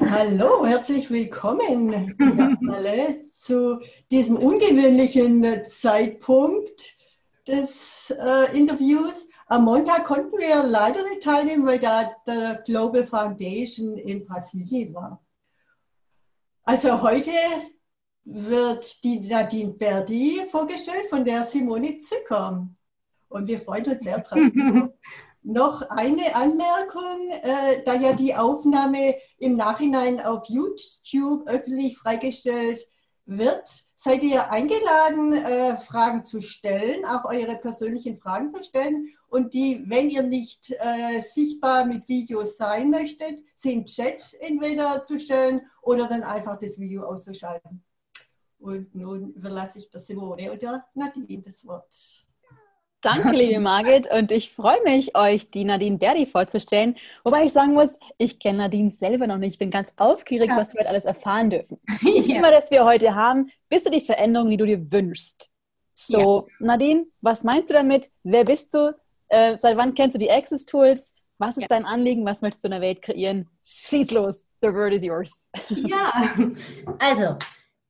Hallo, herzlich willkommen alle zu diesem ungewöhnlichen Zeitpunkt des Interviews. Am Montag konnten wir leider nicht teilnehmen, weil da der Global Foundation in Brasilien war. Also heute wird die Nadine Berdi vorgestellt von der Simone Zücker. Und wir freuen uns sehr drauf. Noch eine Anmerkung, da ja die Aufnahme im Nachhinein auf YouTube öffentlich freigestellt wird, seid ihr eingeladen, Fragen zu stellen, auch eure persönlichen Fragen zu stellen. Und die, wenn ihr nicht sichtbar mit Videos sein möchtet, sind Chat entweder zu stellen oder dann einfach das Video auszuschalten. Und nun überlasse ich der Simone oder Nadine das Wort. Danke, liebe Margit, und ich freue mich, euch die Nadine Berdi vorzustellen. Wobei ich sagen muss, ich kenne Nadine selber noch nicht. Ich bin ganz aufgeregt, was wir heute alles erfahren dürfen. Das Thema, das wir heute haben, bist du die Veränderung, die du dir wünschst? So, Nadine, was meinst du damit? Wer bist du? Seit wann kennst du die Access Tools? Was ist dein Anliegen? Was möchtest du in der Welt kreieren? Schieß los, the word is yours. Ja, also...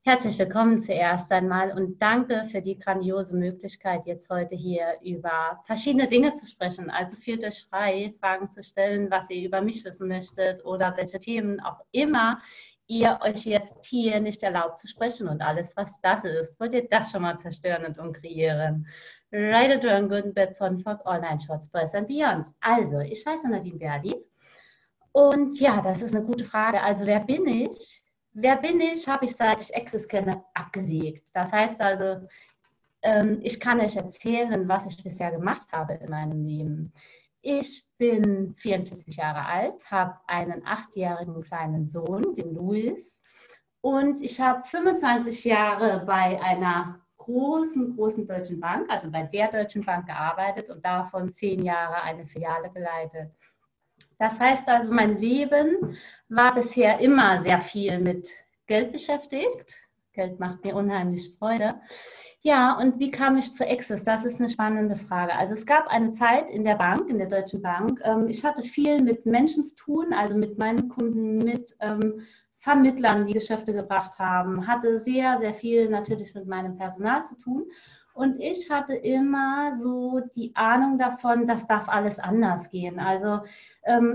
Herzlich willkommen zuerst einmal und danke für die grandiose Möglichkeit, jetzt heute hier über verschiedene Dinge zu sprechen. Also fühlt euch frei, Fragen zu stellen, was ihr über mich wissen möchtet oder welche Themen auch immer ihr euch jetzt hier nicht erlaubt zu sprechen. Und alles, was das ist, wollt ihr das schon mal zerstören und kreieren. Right at Run, Good and Bad, Fun, Fuck, Online, Shorts, Boys and Beyonds. Also, ich heiße Nadine Berdi und ja, das ist eine gute Frage. Also, wer bin ich? Wer bin ich, habe ich, seit ich Access kenne, abgelegt. Das heißt also, ich kann euch erzählen, was ich bisher gemacht habe in meinem Leben. Ich bin 44 Jahre alt, habe einen 8-jährigen kleinen Sohn, den Louis. Und ich habe 25 Jahre bei einer großen Deutschen Bank, also bei der Deutschen Bank gearbeitet und davon 10 Jahre eine Filiale geleitet. Das heißt also, mein Leben war bisher immer sehr viel mit Geld beschäftigt. Geld macht mir unheimlich Freude. Ja, und wie kam ich zu Access? Das ist eine spannende Frage. Also es gab eine Zeit in der Bank, in der Deutschen Bank. Ich hatte viel mit Menschen zu tun, also mit meinen Kunden, mit Vermittlern, die Geschäfte gebracht haben. Hatte sehr, sehr viel natürlich mit meinem Personal zu tun. Und ich hatte immer so die Ahnung davon, das darf alles anders gehen. Also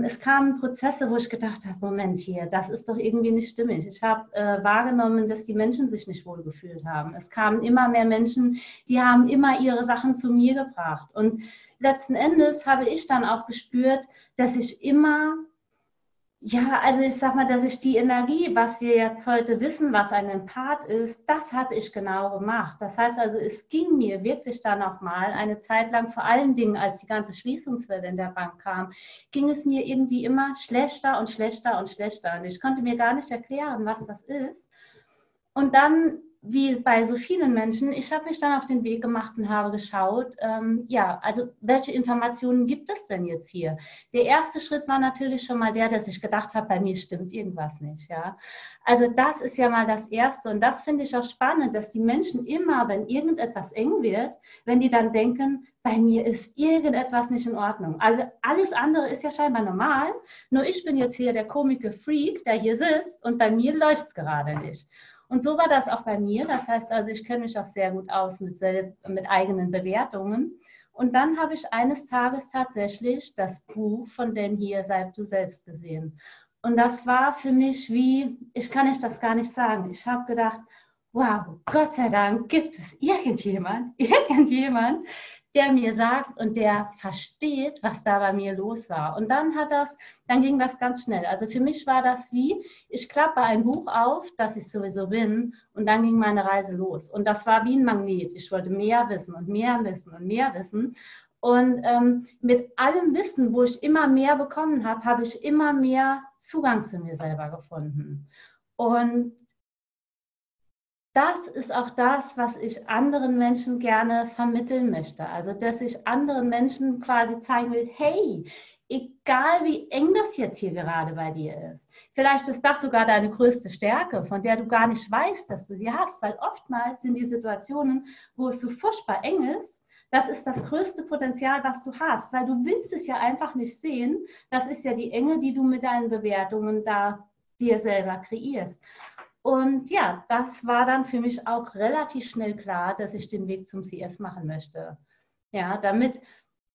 es kamen Prozesse, wo ich gedacht habe, Moment hier, das ist doch irgendwie nicht stimmig. Ich habe wahrgenommen, dass die Menschen sich nicht wohlgefühlt haben. Es kamen immer mehr Menschen, die haben immer ihre Sachen zu mir gebracht. Und letzten Endes habe ich dann auch gespürt, dass ich immer... Ja, also ich sag mal, dass ich die Energie, was wir jetzt heute wissen, was ein Empath ist, das habe ich genau gemacht. Das heißt also, es ging mir wirklich dann auch mal eine Zeit lang, vor allen Dingen, als die ganze Schließungswelle in der Bank kam, ging es mir irgendwie immer schlechter und schlechter und schlechter. Und ich konnte mir gar nicht erklären, was das ist. Und dann, wie bei so vielen Menschen, ich habe mich dann auf den Weg gemacht und habe geschaut, also welche Informationen gibt es denn jetzt hier? Der erste Schritt war natürlich schon mal der, dass ich gedacht habe, bei mir stimmt irgendwas nicht. Ja? Also das ist ja mal das Erste und das finde ich auch spannend, dass die Menschen immer, wenn irgendetwas eng wird, wenn die dann denken, bei mir ist irgendetwas nicht in Ordnung. Also alles andere ist ja scheinbar normal, nur ich bin jetzt hier der komische Freak, der hier sitzt und bei mir läuft es gerade nicht. Und so war das auch bei mir. Das heißt also, ich kenne mich auch sehr gut aus mit eigenen Bewertungen. Und dann habe ich eines Tages tatsächlich das Buch von Denn hier sei du selbst gesehen. Und das war für mich wie, ich kann euch das gar nicht sagen. Ich habe gedacht, wow, Gott sei Dank gibt es irgendjemand, der mir sagt und der versteht, was da bei mir los war. Und dann ging das ganz schnell. Also für mich war das wie, ich klappe ein Buch auf, das ich sowieso bin, und dann ging meine Reise los. Und das war wie ein Magnet. Ich wollte mehr wissen und mehr wissen und mehr wissen. Und mit allem Wissen, wo ich immer mehr bekommen habe, habe ich immer mehr Zugang zu mir selber gefunden. Und das ist auch das, was ich anderen Menschen gerne vermitteln möchte. Also, dass ich anderen Menschen quasi zeigen will, hey, egal wie eng das jetzt hier gerade bei dir ist, vielleicht ist das sogar deine größte Stärke, von der du gar nicht weißt, dass du sie hast, weil oftmals sind die Situationen, wo es so furchtbar eng ist, das ist das größte Potenzial, was du hast, weil du willst es ja einfach nicht sehen. Das ist ja die Enge, die du mit deinen Bewertungen da dir selber kreierst. Und ja, das war dann für mich auch relativ schnell klar, dass ich den Weg zum CF machen möchte. Ja, damit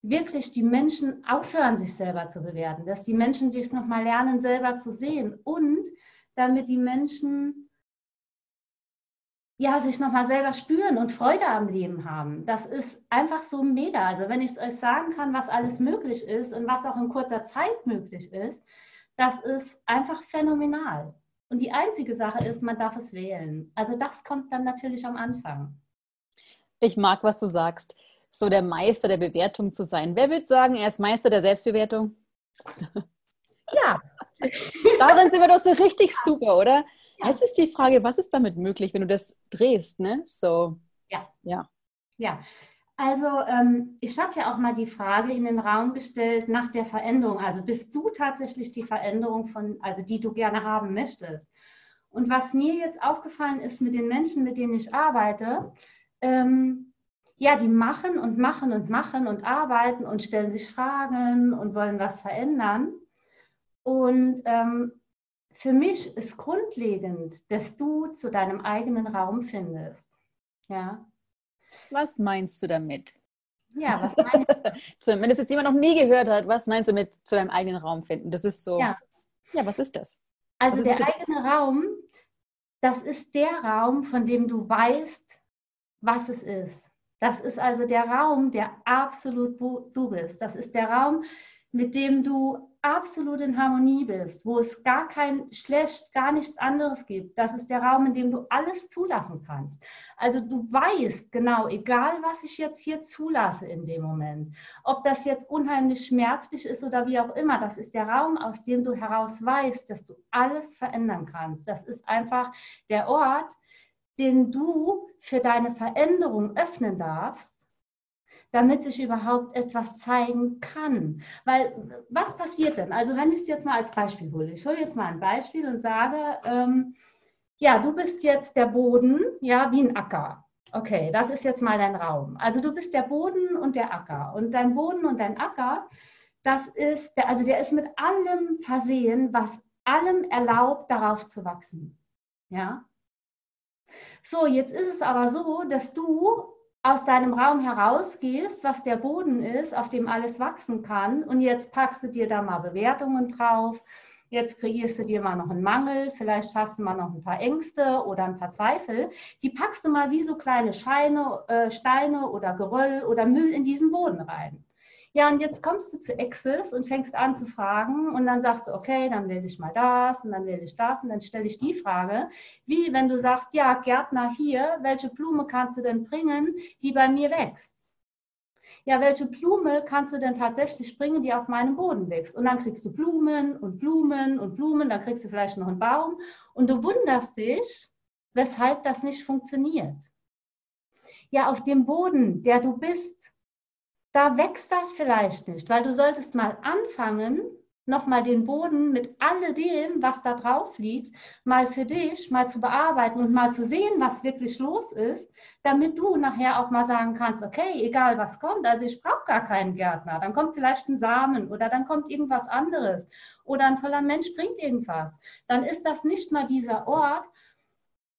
wirklich die Menschen aufhören, sich selber zu bewerten, dass die Menschen sich nochmal lernen, selber zu sehen und damit die Menschen ja, sich nochmal selber spüren und Freude am Leben haben. Das ist einfach so mega. Also wenn ich es euch sagen kann, was alles möglich ist und was auch in kurzer Zeit möglich ist, das ist einfach phänomenal. Und die einzige Sache ist, man darf es wählen. Also das kommt dann natürlich am Anfang. Ich mag, was du sagst, so der Meister der Bewertung zu sein. Wer würde sagen, er ist Meister der Selbstbewertung? Ja. Darin sind wir doch so richtig super, oder? Ja. Jetzt ist die Frage, was ist damit möglich, wenn du das drehst, ne? So. Ja. Ja. Ja. Also ich habe ja auch mal die Frage in den Raum gestellt nach der Veränderung. Also bist du tatsächlich die Veränderung, die du gerne haben möchtest? Und was mir jetzt aufgefallen ist mit den Menschen, mit denen ich arbeite, ja, die machen und machen und machen und arbeiten und stellen sich Fragen und wollen was verändern. Und für mich ist grundlegend, dass du zu deinem eigenen Raum findest. Ja. Was meinst du damit? Ja, was meinst du? Wenn das jetzt jemand noch nie gehört hat, was meinst du mit zu deinem eigenen Raum finden? Das ist so, ja, ja, was ist das? Also der eigene Raum, das ist der Raum, von dem du weißt, was es ist. Das ist also der Raum, der absolut du bist. Das ist der Raum, mit dem du absolut in Harmonie bist, wo es gar kein Schlecht, gar nichts anderes gibt. Das ist der Raum, in dem du alles zulassen kannst. Also du weißt genau, egal was ich jetzt hier zulasse in dem Moment, ob das jetzt unheimlich schmerzlich ist oder wie auch immer, das ist der Raum, aus dem du heraus weißt, dass du alles verändern kannst. Das ist einfach der Ort, den du für deine Veränderung öffnen darfst, damit sich überhaupt etwas zeigen kann. Weil, was passiert denn? Also wenn ich es jetzt mal als Beispiel hole, ich hole jetzt mal ein Beispiel und sage, ja, du bist jetzt der Boden, ja, wie ein Acker. Okay, das ist jetzt mal dein Raum. Also du bist der Boden und der Acker. Und dein Boden und dein Acker, das ist, der ist mit allem versehen, was allem erlaubt, darauf zu wachsen. Ja? So, jetzt ist es aber so, dass du aus deinem Raum herausgehst, was der Boden ist, auf dem alles wachsen kann. Und jetzt packst du dir da mal Bewertungen drauf. Jetzt kreierst du dir mal noch einen Mangel. Vielleicht hast du mal noch ein paar Ängste oder ein paar Zweifel. Die packst du mal wie so kleine Steine oder Geröll oder Müll in diesen Boden rein. Ja, und jetzt kommst du zu Access und fängst an zu fragen und dann sagst du, okay, dann wähle ich mal das und dann wähle ich das und dann stelle ich die Frage, wie wenn du sagst, ja, Gärtner hier, welche Blume kannst du denn bringen, die bei mir wächst? Ja, welche Blume kannst du denn tatsächlich bringen, die auf meinem Boden wächst? Und dann kriegst du Blumen und Blumen und Blumen, dann kriegst du vielleicht noch einen Baum und du wunderst dich, weshalb das nicht funktioniert. Ja, auf dem Boden, der du bist, da wächst das vielleicht nicht, weil du solltest mal anfangen, nochmal den Boden mit alledem, was da drauf liegt, mal für dich, mal zu bearbeiten und mal zu sehen, was wirklich los ist, damit du nachher auch mal sagen kannst, okay, egal was kommt, also ich brauche gar keinen Gärtner, dann kommt vielleicht ein Samen oder dann kommt irgendwas anderes oder ein toller Mensch bringt irgendwas. Dann ist das nicht mal dieser Ort,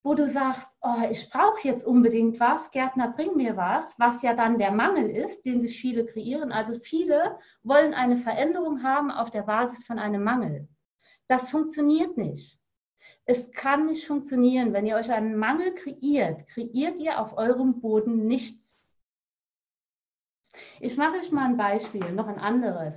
wo du sagst, oh, ich brauche jetzt unbedingt was, Gärtner, bring mir was ja dann der Mangel ist, den sich viele kreieren. Also viele wollen eine Veränderung haben auf der Basis von einem Mangel. Das funktioniert nicht. Es kann nicht funktionieren. Wenn ihr euch einen Mangel kreiert, kreiert ihr auf eurem Boden nichts. Ich mache euch mal ein Beispiel, noch ein anderes.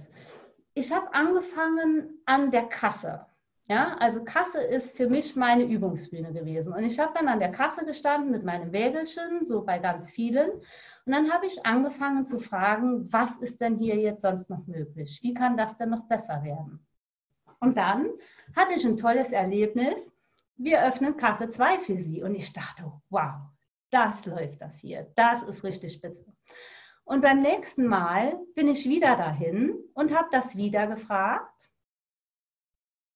Ich habe angefangen an der Kasse. Ja, also Kasse ist für mich meine Übungsbühne gewesen. Und ich habe dann an der Kasse gestanden mit meinem Wägelchen, so bei ganz vielen. Und dann habe ich angefangen zu fragen, was ist denn hier jetzt sonst noch möglich? Wie kann das denn noch besser werden? Und dann hatte ich ein tolles Erlebnis. Wir öffnen Kasse 2 für Sie. Und ich dachte, wow, das läuft das hier. Das ist richtig spitze. Und beim nächsten Mal bin ich wieder dahin und habe das wieder gefragt.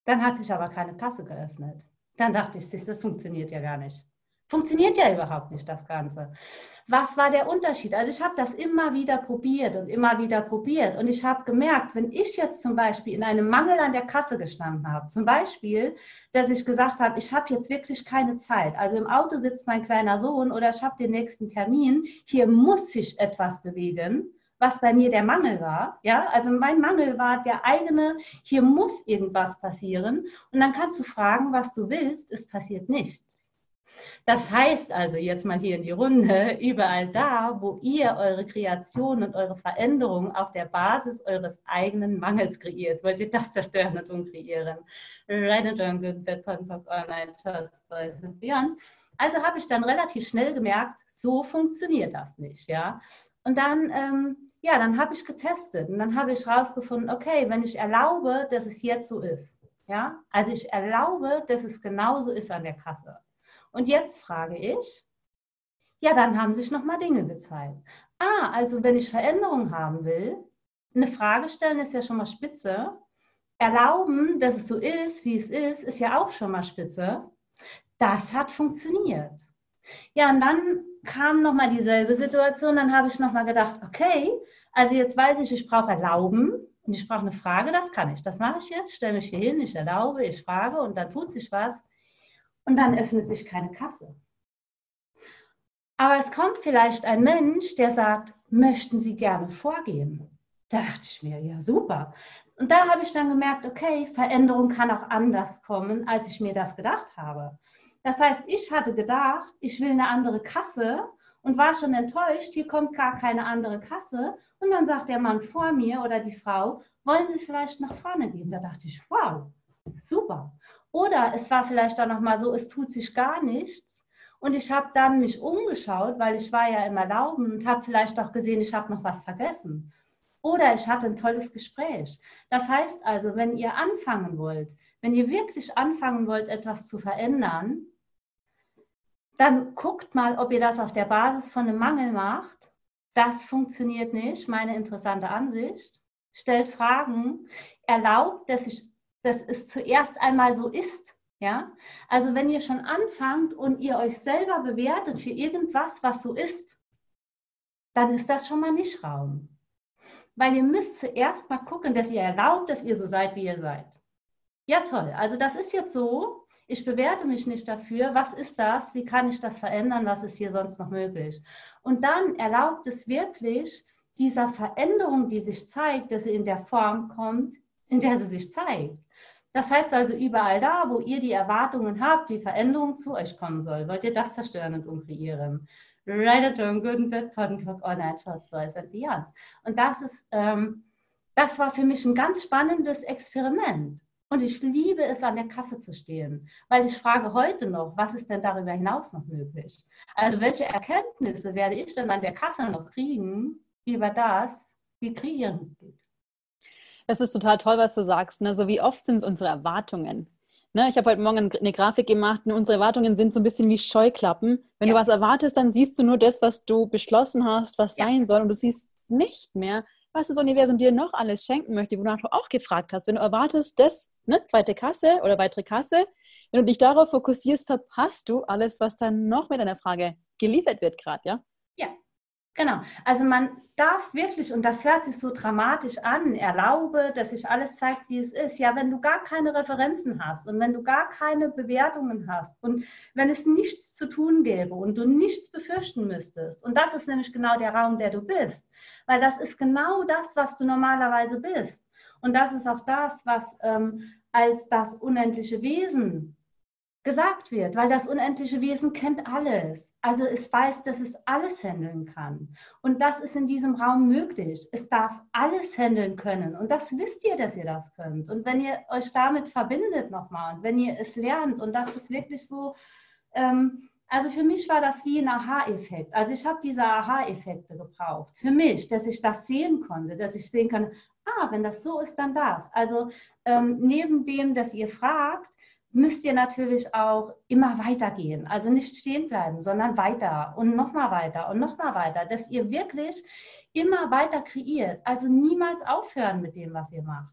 Dann hat sich aber keine Kasse geöffnet. Dann dachte ich, das funktioniert ja gar nicht. Funktioniert ja überhaupt nicht das Ganze. Was war der Unterschied? Also ich habe das immer wieder probiert und ich habe gemerkt, wenn ich jetzt zum Beispiel in einem Mangel an der Kasse gestanden habe, zum Beispiel, dass ich gesagt habe, ich habe jetzt wirklich keine Zeit, also im Auto sitzt mein kleiner Sohn oder ich habe den nächsten Termin, hier muss sich etwas bewegen, was bei mir der Mangel war, ja, also mein Mangel war der eigene, hier muss irgendwas passieren und dann kannst du fragen, was du willst, es passiert nichts. Das heißt also, jetzt mal hier in die Runde, überall da, wo ihr eure Kreation und eure Veränderung auf der Basis eures eigenen Mangels kreiert, wollt ihr das zerstören und umkreieren. Also habe ich dann relativ schnell gemerkt, so funktioniert das nicht, ja. Und dann, dann habe ich getestet und dann habe ich rausgefunden, okay, wenn ich erlaube, dass es jetzt so ist, ja, also ich erlaube, dass es genauso ist an der Kasse. Und jetzt frage ich, ja, dann haben sich nochmal Dinge gezeigt. Also wenn ich Veränderung haben will, eine Frage stellen ist ja schon mal spitze. Erlauben, dass es so ist, wie es ist ja auch schon mal spitze. Das hat funktioniert. Ja, und dann kam nochmal dieselbe Situation, dann habe ich nochmal gedacht, okay, also jetzt weiß ich, ich brauche Erlauben. Und ich brauche eine Frage, das kann ich. Das mache ich jetzt, stelle mich hier hin, ich erlaube, ich frage und dann tut sich was. Und dann öffnet sich keine Kasse. Aber es kommt vielleicht ein Mensch, der sagt, möchten Sie gerne vorgehen? Da dachte ich mir, ja super. Und da habe ich dann gemerkt, okay, Veränderung kann auch anders kommen, als ich mir das gedacht habe. Das heißt, ich hatte gedacht, ich will eine andere Kasse und war schon enttäuscht, hier kommt gar keine andere Kasse. Und dann sagt der Mann vor mir oder die Frau, wollen Sie vielleicht nach vorne gehen? Da dachte ich, wow, super. Oder es war vielleicht auch nochmal so, es tut sich gar nichts und ich habe dann mich umgeschaut, weil ich war ja im Erlauben und habe vielleicht auch gesehen, ich habe noch was vergessen. Oder ich hatte ein tolles Gespräch. Das heißt also, wenn ihr anfangen wollt, wenn ihr wirklich anfangen wollt, etwas zu verändern, dann guckt mal, ob ihr das auf der Basis von einem Mangel macht. Das funktioniert nicht, meine interessante Ansicht. Stellt Fragen, erlaubt, dass es zuerst einmal so ist, ja. Also wenn ihr schon anfangt und ihr euch selber bewertet für irgendwas, was so ist, dann ist das schon mal nicht Raum. Weil ihr müsst zuerst mal gucken, dass ihr erlaubt, dass ihr so seid, wie ihr seid. Ja, toll. Also das ist jetzt so. Ich bewerte mich nicht dafür. Was ist das? Wie kann ich das verändern? Was ist hier sonst noch möglich? Und dann erlaubt es wirklich dieser Veränderung, die sich zeigt, dass sie in der Form kommt, in der sie sich zeigt. Das heißt also, überall da, wo ihr die Erwartungen habt, die Veränderung zu euch kommen soll, wollt ihr das zerstören und umkreieren. Und das ist, das war für mich ein ganz spannendes Experiment. Und ich liebe es, an der Kasse zu stehen, weil ich frage heute noch, was ist denn darüber hinaus noch möglich? Also welche Erkenntnisse werde ich denn an der Kasse noch kriegen über das, wie kreieren geht? Das ist total toll, was du sagst, ne? So wie oft sind es unsere Erwartungen. Ne? Ich habe heute Morgen eine Grafik gemacht und unsere Erwartungen sind so ein bisschen wie Scheuklappen. Wenn du was erwartest, dann siehst du nur das, was du beschlossen hast, was sein soll und du siehst nicht mehr, was das Universum dir noch alles schenken möchte, wonach du auch gefragt hast. Wenn du erwartest, das, ne, zweite Kasse oder weitere Kasse, wenn du dich darauf fokussierst, verpasst du alles, was dann noch mit deiner Frage geliefert wird gerade, ja? Ja. Genau, also man darf wirklich, und das hört sich so dramatisch an, erlaube, dass sich alles zeigt, wie es ist. Ja, wenn du gar keine Referenzen hast und wenn du gar keine Bewertungen hast und wenn es nichts zu tun gäbe und du nichts befürchten müsstest, und das ist nämlich genau der Raum, der du bist, weil das ist genau das, was du normalerweise bist. Und das ist auch das, was als das unendliche Wesen gesagt wird, weil das unendliche Wesen kennt alles. Also es weiß, dass es alles handeln kann. Und das ist in diesem Raum möglich. Es darf alles handeln können. Und das wisst ihr, dass ihr das könnt. Und wenn ihr euch damit verbindet nochmal und wenn ihr es lernt, und das ist wirklich so, also für mich war das wie ein Aha-Effekt. Also ich habe diese Aha-Effekte gebraucht. Für mich, dass ich das sehen konnte, dass ich sehen kann, wenn das so ist, dann das. Also neben dem, dass ihr fragt, müsst ihr natürlich auch immer weitergehen, also nicht stehen bleiben, sondern weiter und nochmal weiter und nochmal weiter, dass ihr wirklich immer weiter kreiert, also niemals aufhören mit dem, was ihr macht.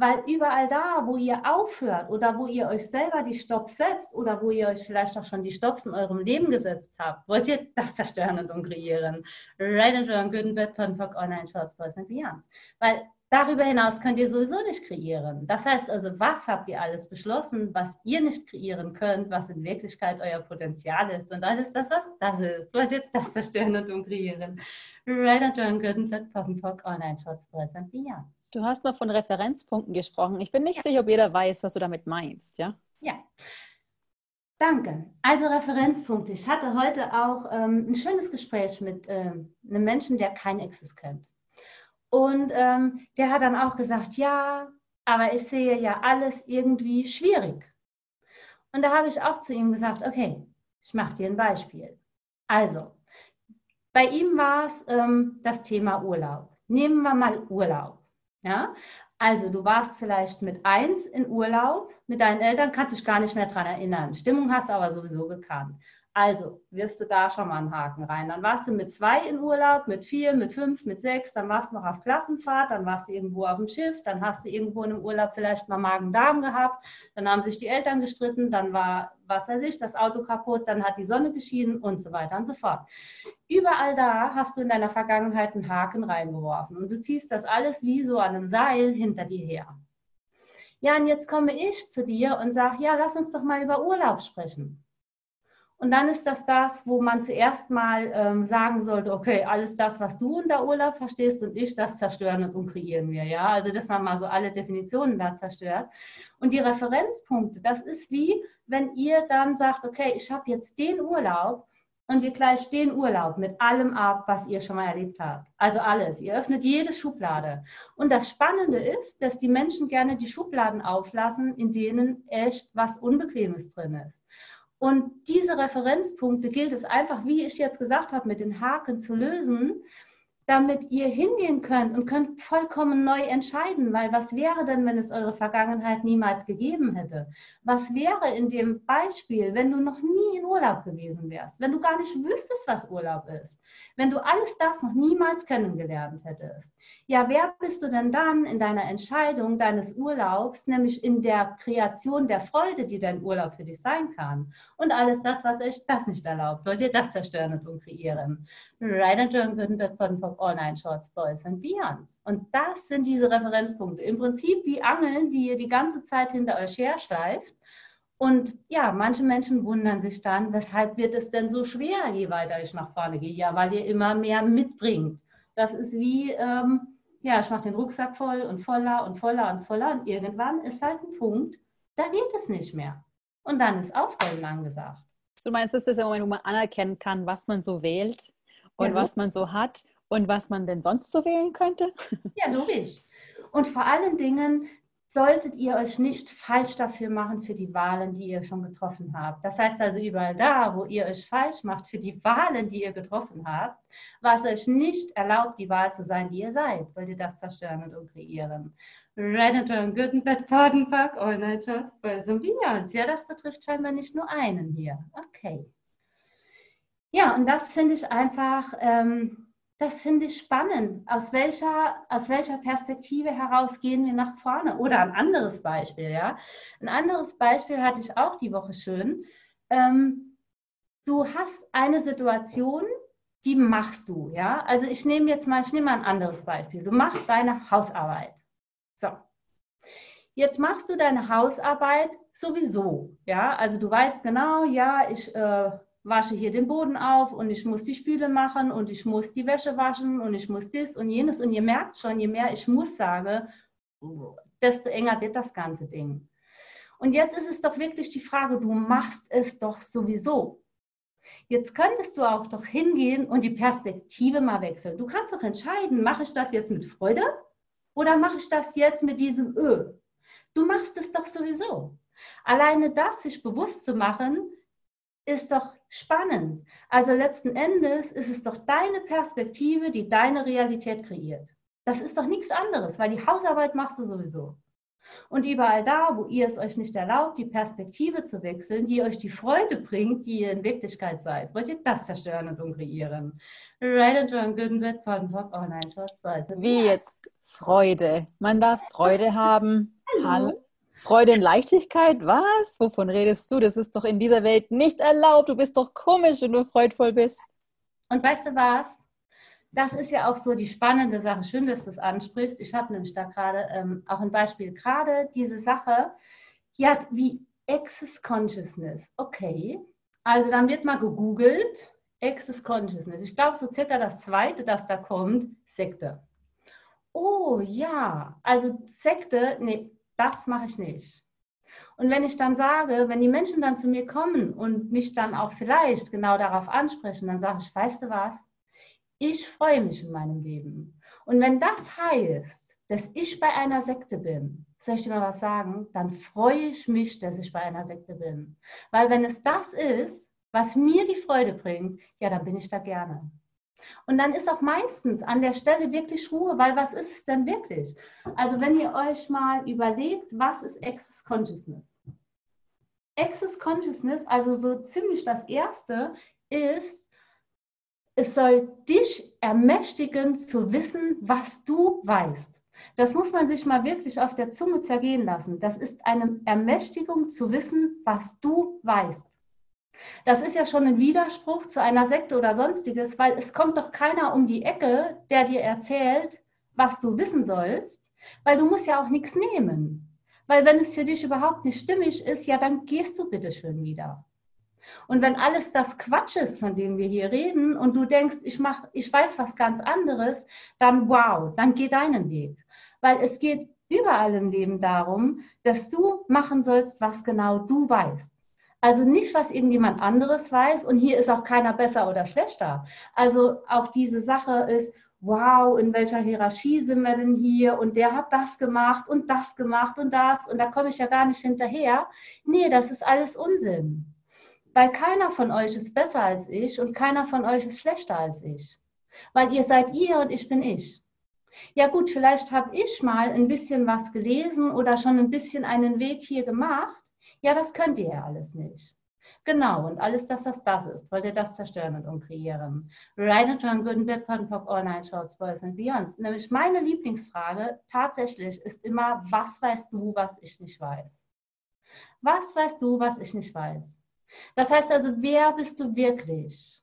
Weil überall da, wo ihr aufhört oder wo ihr euch selber die Stopps setzt oder wo ihr euch vielleicht auch schon die Stopps in eurem Leben gesetzt habt, wollt ihr das zerstören und umkreieren. Right and wrong, good and bad, fun, fuck, online, shorts, boys and beyond. Weil darüber hinaus könnt ihr sowieso nicht kreieren. Das heißt also, was habt ihr alles beschlossen, was ihr nicht kreieren könnt, was in Wirklichkeit euer Potenzial ist und alles das, was das ist. Wollt ihr das zerstören und umkreieren. Right and wrong, good and bad, fun, fuck, online, shorts, boys and beyond. Du hast noch von Referenzpunkten gesprochen. Ich bin nicht sicher, ob jeder weiß, was du damit meinst, ja? Ja, danke. Also Referenzpunkte. Ich hatte heute auch ein schönes Gespräch mit einem Menschen, der kein Access kennt. Und der hat dann auch gesagt, ja, aber ich sehe ja alles irgendwie schwierig. Und da habe ich auch zu ihm gesagt, okay, ich mache dir ein Beispiel. Also, bei ihm war es das Thema Urlaub. Nehmen wir mal Urlaub. Ja, also du warst vielleicht mit 1 in Urlaub, mit deinen Eltern kannst dich gar nicht mehr daran erinnern. Stimmung hast du aber sowieso gekannt. Also wirst du da schon mal einen Haken rein. Dann warst du mit 2 in Urlaub, mit 4, mit 5, mit 6, dann warst du noch auf Klassenfahrt, dann warst du irgendwo auf dem Schiff, dann hast du irgendwo in einem Urlaub vielleicht mal Magen-Darm gehabt, dann haben sich die Eltern gestritten, dann war, was weiß ich, das Auto kaputt, dann hat die Sonne geschienen und so weiter und so fort. Überall da hast du in deiner Vergangenheit einen Haken reingeworfen und du ziehst das alles wie so an einem Seil hinter dir her. Ja, und jetzt komme ich zu dir und sage, ja, lass uns doch mal über Urlaub sprechen. Und dann ist das, wo man zuerst mal sagen sollte, okay, alles das, was du unter Urlaub verstehst und ich, das zerstören und umkreieren wir. Ja? Also, dass man mal so alle Definitionen da zerstört. Und die Referenzpunkte, das ist wie, wenn ihr dann sagt, okay, ich habe jetzt den Urlaub und ihr gleicht den Urlaub mit allem ab, was ihr schon mal erlebt habt. Also alles. Ihr öffnet jede Schublade. Und das Spannende ist, dass die Menschen gerne die Schubladen auflassen, in denen echt was Unbequemes drin ist. Und diese Referenzpunkte gilt es einfach, wie ich jetzt gesagt habe, mit den Haken zu lösen, damit ihr hingehen könnt und könnt vollkommen neu entscheiden, weil was wäre denn, wenn es eure Vergangenheit niemals gegeben hätte? Was wäre in dem Beispiel, wenn du noch nie in Urlaub gewesen wärst, wenn du gar nicht wüsstest, was Urlaub ist, wenn du alles das noch niemals kennengelernt hättest? Ja, wer bist du denn dann in deiner Entscheidung deines Urlaubs, nämlich in der Kreation der Freude, die dein Urlaub für dich sein kann? Und alles das, was euch das nicht erlaubt, wollt ihr das zerstören und umkreieren. Right and wrong, good and bad, fun, fuck, online, shorts, boys and beyonds. Und das sind diese Referenzpunkte. Im Prinzip wie Angeln, die ihr die ganze Zeit hinter euch herschleift. Und ja, manche Menschen wundern sich dann, weshalb wird es denn so schwer, je weiter ich nach vorne gehe? Ja, weil ihr immer mehr mitbringt. Das ist wie... ja, ich mache den Rucksack voll und voller und voller und voller und irgendwann ist halt ein Punkt, da geht es nicht mehr. Und dann ist Aufräumen angesagt. Du meinst, das ist der Moment, wo man anerkennen kann, was man so wählt und ja, was man so hat und was man denn sonst so wählen könnte? Ja, logisch. Und vor allen Dingen solltet ihr euch nicht falsch dafür machen für die Wahlen, die ihr schon getroffen habt. Das heißt also überall da, wo ihr euch falsch macht für die Wahlen, die ihr getroffen habt, war es euch nicht erlaubt, die Wahl zu sein, die ihr seid. Wollt ihr das zerstören und umkreieren? Red and turn, good and bad, pardon, fuck, all night, shots, boys and beyonds. Ja, das betrifft scheinbar nicht nur einen hier. Okay. Ja, und das finde ich einfach... das finde ich spannend. Aus welcher Perspektive heraus gehen wir nach vorne? Oder ein anderes Beispiel, ja. Ein anderes Beispiel hatte ich auch die Woche schön. Du hast eine Situation, die machst du, ja. Also ich nehme mal ein anderes Beispiel. Du machst deine Hausarbeit. So. Jetzt machst du deine Hausarbeit sowieso, ja. Also du weißt genau, ja, ich... wasche hier den Boden auf und ich muss die Spüle machen und ich muss die Wäsche waschen und ich muss dies und jenes. Und ihr merkt schon, je mehr ich muss sage, desto enger wird das ganze Ding. Und jetzt ist es doch wirklich die Frage, du machst es doch sowieso. Jetzt könntest du auch doch hingehen und die Perspektive mal wechseln. Du kannst doch entscheiden, mache ich das jetzt mit Freude oder mache ich das jetzt mit diesem Öl? Du machst es doch sowieso. Alleine das, sich bewusst zu machen, ist doch spannend. Also letzten Endes ist es doch deine Perspektive, die deine Realität kreiert. Das ist doch nichts anderes, weil die Hausarbeit machst du sowieso. Und überall da, wo ihr es euch nicht erlaubt, die Perspektive zu wechseln, die euch die Freude bringt, die ihr in Wirklichkeit seid, wollt ihr das zerstören und umkreieren. Right and wrong, good and bad, fun, fuck, online, shorts, boys. Wie jetzt? Freude. Man darf Freude haben. Hallo. Freude und Leichtigkeit? Was? Wovon redest du? Das ist doch in dieser Welt nicht erlaubt. Du bist doch komisch, wenn du freudvoll bist. Und weißt du was? Das ist ja auch so die spannende Sache. Schön, dass du es ansprichst. Ich habe nämlich da gerade auch ein Beispiel. Gerade diese Sache, hier hat wie Access Consciousness. Okay, also dann wird mal gegoogelt. Access Consciousness. Ich glaube, so circa das zweite, das da kommt, Sekte. Oh ja, also Sekte, nee, das mache ich nicht. Und wenn ich dann sage, wenn die Menschen dann zu mir kommen und mich dann auch vielleicht genau darauf ansprechen, dann sage ich, weißt du was, ich freue mich in meinem Leben. Und wenn das heißt, dass ich bei einer Sekte bin, soll ich dir mal was sagen, dann freue ich mich, dass ich bei einer Sekte bin. Weil wenn es das ist, was mir die Freude bringt, ja, dann bin ich da gerne. Und dann ist auch meistens an der Stelle wirklich Ruhe, weil was ist es denn wirklich? Also wenn ihr euch mal überlegt, was ist Access Consciousness? Access Consciousness, also so ziemlich das Erste, ist, es soll dich ermächtigen zu wissen, was du weißt. Das muss man sich mal wirklich auf der Zunge zergehen lassen. Das ist eine Ermächtigung zu wissen, was du weißt. Das ist ja schon ein Widerspruch zu einer Sekte oder Sonstiges, weil es kommt doch keiner um die Ecke, der dir erzählt, was du wissen sollst, weil du musst ja auch nichts nehmen. Weil wenn es für dich überhaupt nicht stimmig ist, ja, dann gehst du bitte schön wieder. Und wenn alles das Quatsch ist, von dem wir hier reden, und du denkst, ich weiß was ganz anderes, dann wow, dann geh deinen Weg. Weil es geht überall im Leben darum, dass du machen sollst, was genau du weißt. Also nicht, was irgendjemand anderes weiß, und hier ist auch keiner besser oder schlechter. Also auch diese Sache ist, wow, in welcher Hierarchie sind wir denn hier, und der hat das gemacht und das, und da komme ich ja gar nicht hinterher. Nee, das ist alles Unsinn, weil keiner von euch ist besser als ich und keiner von euch ist schlechter als ich, weil ihr seid ihr und ich bin ich. Ja gut, vielleicht habe ich mal ein bisschen was gelesen oder schon ein bisschen einen Weg hier gemacht. Ja, das könnt ihr ja alles nicht. Genau, und alles das, was das ist, wollt ihr das zerstören und umkreieren. Ryan and John, Gutenberg, Pottenpock, All Night Shorts, Boys and Beyonds. Nämlich meine Lieblingsfrage tatsächlich ist immer, was weißt du, was ich nicht weiß? Was weißt du, was ich nicht weiß? Das heißt also, wer bist du wirklich?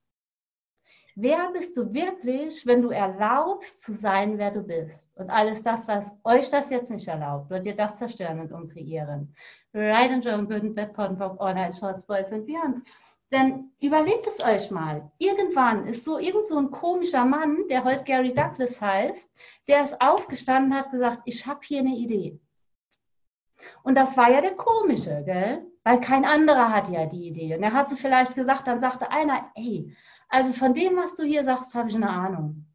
Wer bist du wirklich, wenn du erlaubst zu sein, wer du bist? Und alles das, was euch das jetzt nicht erlaubt, wird ihr das zerstören und umkreieren. Right and wrong, good and bad, Pottenbock, all night shorts, boys and beyond. Denn überlegt es euch mal. Irgendwann ist irgend so ein komischer Mann, der heute Gary Douglas heißt, der ist aufgestanden und hat gesagt, ich habe hier eine Idee. Und das war ja der Komische, gell? Weil kein anderer hat ja die Idee. Und er hat sie vielleicht gesagt, dann sagte einer, ey, also von dem, was du hier sagst, habe ich eine Ahnung.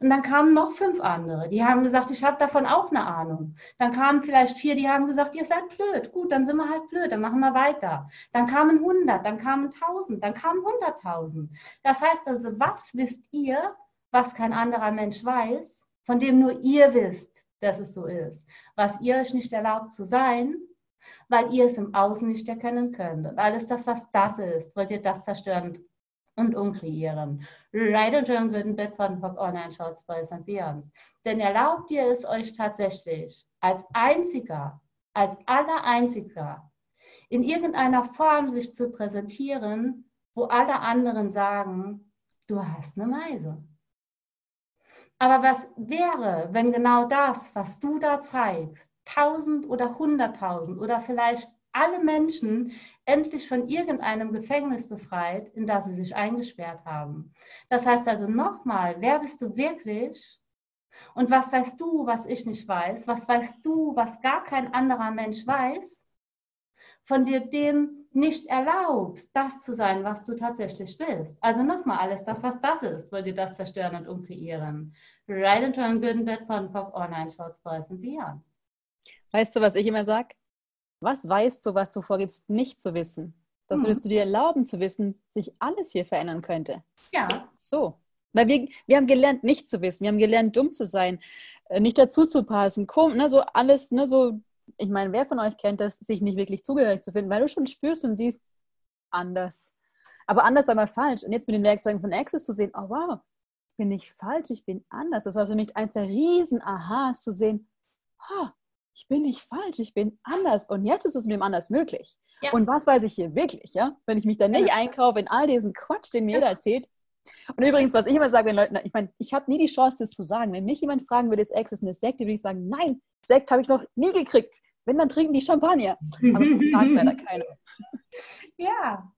Und dann kamen noch 5 andere, die haben gesagt, ich habe davon auch eine Ahnung. Dann kamen vielleicht 4, die haben gesagt, ihr seid blöd. Gut, dann sind wir halt blöd, dann machen wir weiter. Dann kamen 100, dann kamen 1000, dann kamen 100.000. Das heißt also, was wisst ihr, was kein anderer Mensch weiß, von dem nur ihr wisst, dass es so ist, was ihr euch nicht erlaubt zu sein, weil ihr es im Außen nicht erkennen könnt. Und alles das, was das ist, wollt ihr das zerstören und umkreieren. Right and wrong, good and bad, Pottenpock, all night shorts, boys and beyonds. Denn erlaubt ihr es euch tatsächlich, als aller Einziger, in irgendeiner Form sich zu präsentieren, wo alle anderen sagen, du hast eine Meise. Aber was wäre, wenn genau das, was du da zeigst, 1000 oder 100.000 oder vielleicht alle Menschen endlich von irgendeinem Gefängnis befreit, in das sie sich eingesperrt haben. Das heißt also nochmal, wer bist du wirklich? Und was weißt du, was ich nicht weiß? Was weißt du, was gar kein anderer Mensch weiß? Von dir dem nicht erlaubst, das zu sein, was du tatsächlich bist. Also nochmal, alles das, was das ist, wollt ihr das zerstören und umkreieren. Right and turn, good and bad, Pottenpock, all night shorts, boys and beyonds. Weißt du, was ich immer sage? Was weißt du, was du vorgibst, nicht zu wissen? Das würdest du dir erlauben zu wissen, sich alles hier verändern könnte. Ja. So. Weil wir haben gelernt, nicht zu wissen. Wir haben gelernt, dumm zu sein, nicht dazu zu passen. Ich meine, wer von euch kennt das, sich nicht wirklich zugehörig zu finden, weil du schon spürst und siehst, anders. Aber anders war mal falsch. Und jetzt mit den Werkzeugen von Access zu sehen, oh wow, bin nicht falsch, ich bin anders. Das war für mich eins der Riesen-Ahas zu sehen, oh, ich bin nicht falsch, ich bin anders und jetzt ist es mit dem anders möglich. Ja. Und was weiß ich hier wirklich, ja? Wenn ich mich dann nicht einkaufe in all diesen Quatsch, den mir jeder erzählt. Und übrigens, was ich immer sage den Leuten, ich meine, ich habe nie die Chance, das zu sagen. Wenn mich jemand fragen würde, ist Access eine Sekte, würde ich sagen, nein, Sekt habe ich noch nie gekriegt. Wenn, dann trinken die Champagner. Aber fragt leider keiner. Ja.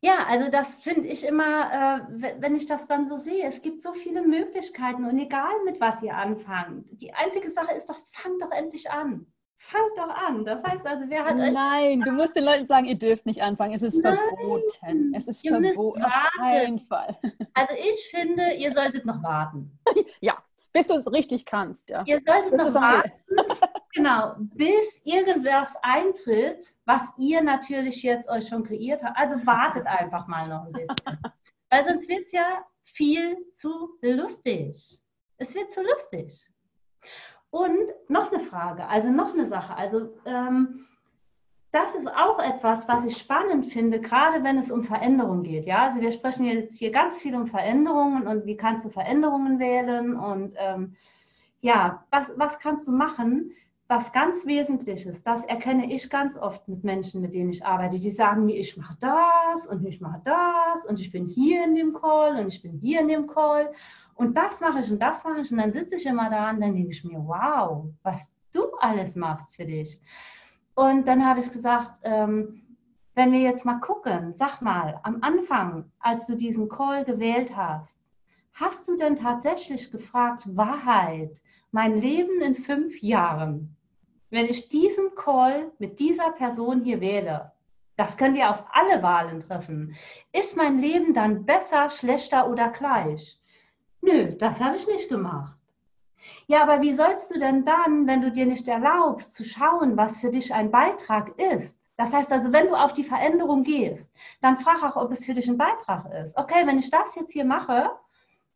Ja, also das finde ich immer, wenn ich das dann so sehe, es gibt so viele Möglichkeiten und egal mit was ihr anfangt. Die einzige Sache ist doch, fangt doch endlich an. Fangt doch an. Das heißt also, wer hat euch... Nein, du musst den Leuten sagen, ihr dürft nicht anfangen. Es ist verboten. Es ist verboten. Auf keinen Fall. Also ich finde, ihr solltet noch warten. Ja, bis du es richtig kannst. Ja. Ihr solltet noch warten. Genau, bis irgendwas eintritt, was ihr natürlich jetzt euch schon kreiert habt. Also wartet einfach mal noch ein bisschen. Weil sonst wird es ja viel zu lustig. Es wird zu lustig. Und noch eine Frage, also noch eine Sache. Also das ist auch etwas, was ich spannend finde, gerade wenn es um Veränderung geht. Ja? Also wir sprechen jetzt hier ganz viel um Veränderungen und wie kannst du Veränderungen wählen und ja, was kannst du machen? Was ganz Wesentliches, das erkenne ich ganz oft mit Menschen, mit denen ich arbeite, die sagen mir, ich mache das und ich mache das und ich bin hier in dem Call und ich bin hier in dem Call und das mache ich und das mache ich und dann sitze ich immer da und dann denke ich mir, wow, was du alles machst für dich. Und dann habe ich gesagt, wenn wir jetzt mal gucken, sag mal, am Anfang, als du diesen Call gewählt hast, hast du denn tatsächlich gefragt, Wahrheit, mein Leben in 5 Jahren? Wenn ich diesen Call mit dieser Person hier wähle, das könnt ihr auf alle Wahlen treffen, ist mein Leben dann besser, schlechter oder gleich? Nö, das habe ich nicht gemacht. Ja, aber wie sollst du denn dann, wenn du dir nicht erlaubst, zu schauen, was für dich ein Beitrag ist? Das heißt also, wenn du auf die Veränderung gehst, dann frag auch, ob es für dich ein Beitrag ist. Okay, wenn ich das jetzt hier mache,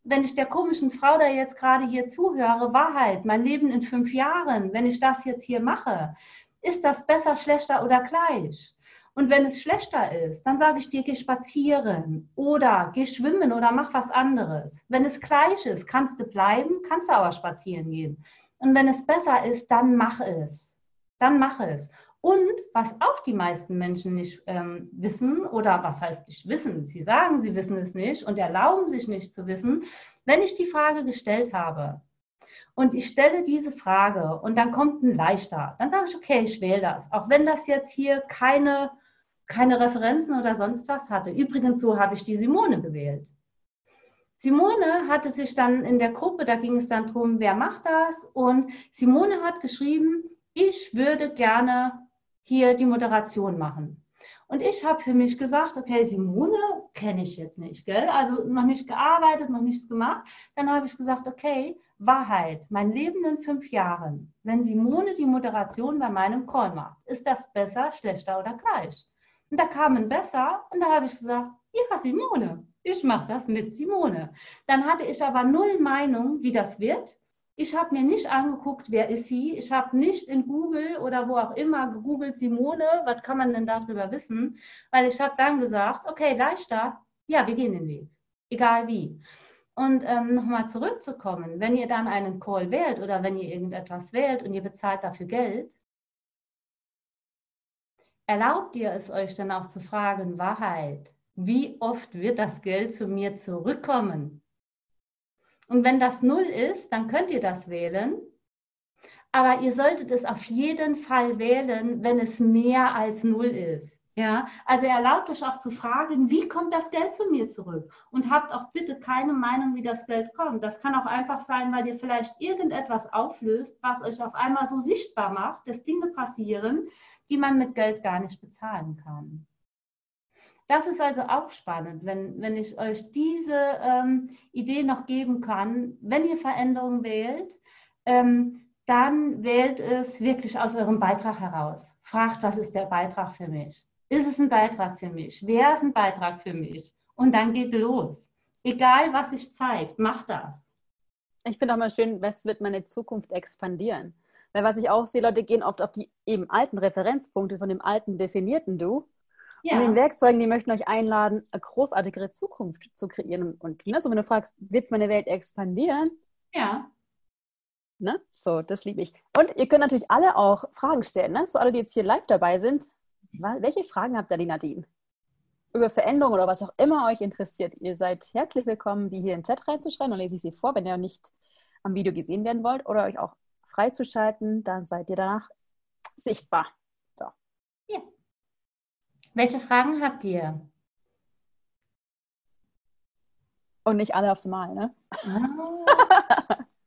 wenn ich der komischen Frau da jetzt gerade hier zuhöre, Wahrheit, mein Leben in 5 Jahren, wenn ich das jetzt hier mache, ist das besser, schlechter oder gleich? Und wenn es schlechter ist, dann sage ich dir, geh spazieren oder geh schwimmen oder mach was anderes. Wenn es gleich ist, kannst du bleiben, kannst du aber spazieren gehen. Und wenn es besser ist, dann mach es. Dann mach es. Und was auch die meisten Menschen nicht wissen, oder was heißt nicht wissen, sie sagen, sie wissen es nicht und erlauben sich nicht zu wissen, wenn ich die Frage gestellt habe und ich stelle diese Frage und dann kommt ein Leichter, dann sage ich, okay, ich wähle das, auch wenn das jetzt hier keine Referenzen oder sonst was hatte. Übrigens, so habe ich die Simone gewählt. Simone hatte sich dann in der Gruppe, da ging es dann darum, wer macht das, und Simone hat geschrieben, ich würde gerne hier die Moderation machen. Und ich habe für mich gesagt, okay, Simone kenne ich jetzt nicht, gell? Also noch nicht gearbeitet, noch nichts gemacht. Dann habe ich gesagt, okay, Wahrheit, mein Leben in 5 Jahren, wenn Simone die Moderation bei meinem Call macht, ist das besser, schlechter oder gleich? Und da kam ein besser und da habe ich gesagt, ja, Simone, ich mache das mit Simone. Dann hatte ich aber null Meinung, wie das wird. Ich habe mir nicht angeguckt, wer ist sie. Ich habe nicht in Google oder wo auch immer gegoogelt, Simone, was kann man denn darüber wissen? Weil ich habe dann gesagt, okay, leichter, ja, wir gehen den Weg, egal wie. Und nochmal zurückzukommen, wenn ihr dann einen Call wählt oder wenn ihr irgendetwas wählt und ihr bezahlt dafür Geld, erlaubt ihr es euch dann auch zu fragen, Wahrheit, wie oft wird das Geld zu mir zurückkommen? Und wenn das 0 ist, dann könnt ihr das wählen. Aber ihr solltet es auf jeden Fall wählen, wenn es mehr als 0 ist. Ja? Also erlaubt euch auch zu fragen, wie kommt das Geld zu mir zurück? Und habt auch bitte keine Meinung, wie das Geld kommt. Das kann auch einfach sein, weil ihr vielleicht irgendetwas auflöst, was euch auf einmal so sichtbar macht, dass Dinge passieren, die man mit Geld gar nicht bezahlen kann. Das ist also auch spannend, wenn ich euch diese Idee noch geben kann. Wenn ihr Veränderung wählt, dann wählt es wirklich aus eurem Beitrag heraus. Fragt, was ist der Beitrag für mich? Ist es ein Beitrag für mich? Wer ist ein Beitrag für mich? Und dann geht los. Egal, was sich zeigt, macht das. Ich finde auch mal schön, was wird meine Zukunft expandieren? Weil was ich auch sehe, Leute gehen oft auf die eben alten Referenzpunkte von dem alten definierten Du. Ja. Und den Werkzeugen, die möchten euch einladen, eine großartigere Zukunft zu kreieren. Und ne, so wenn du fragst, willst du meine Welt expandieren? Ja. Ne? So, das liebe ich. Und ihr könnt natürlich alle auch Fragen stellen. Ne? So alle, die jetzt hier live dabei sind. Welche Fragen habt ihr, die Nadine? Über Veränderung oder was auch immer euch interessiert. Ihr seid herzlich willkommen, die hier im Chat reinzuschreiben. Dann lese ich sie vor, wenn ihr nicht am Video gesehen werden wollt. Oder euch auch freizuschalten. Dann seid ihr danach sichtbar. So. Ja. Welche Fragen habt ihr? Und nicht alle aufs Mal, ne?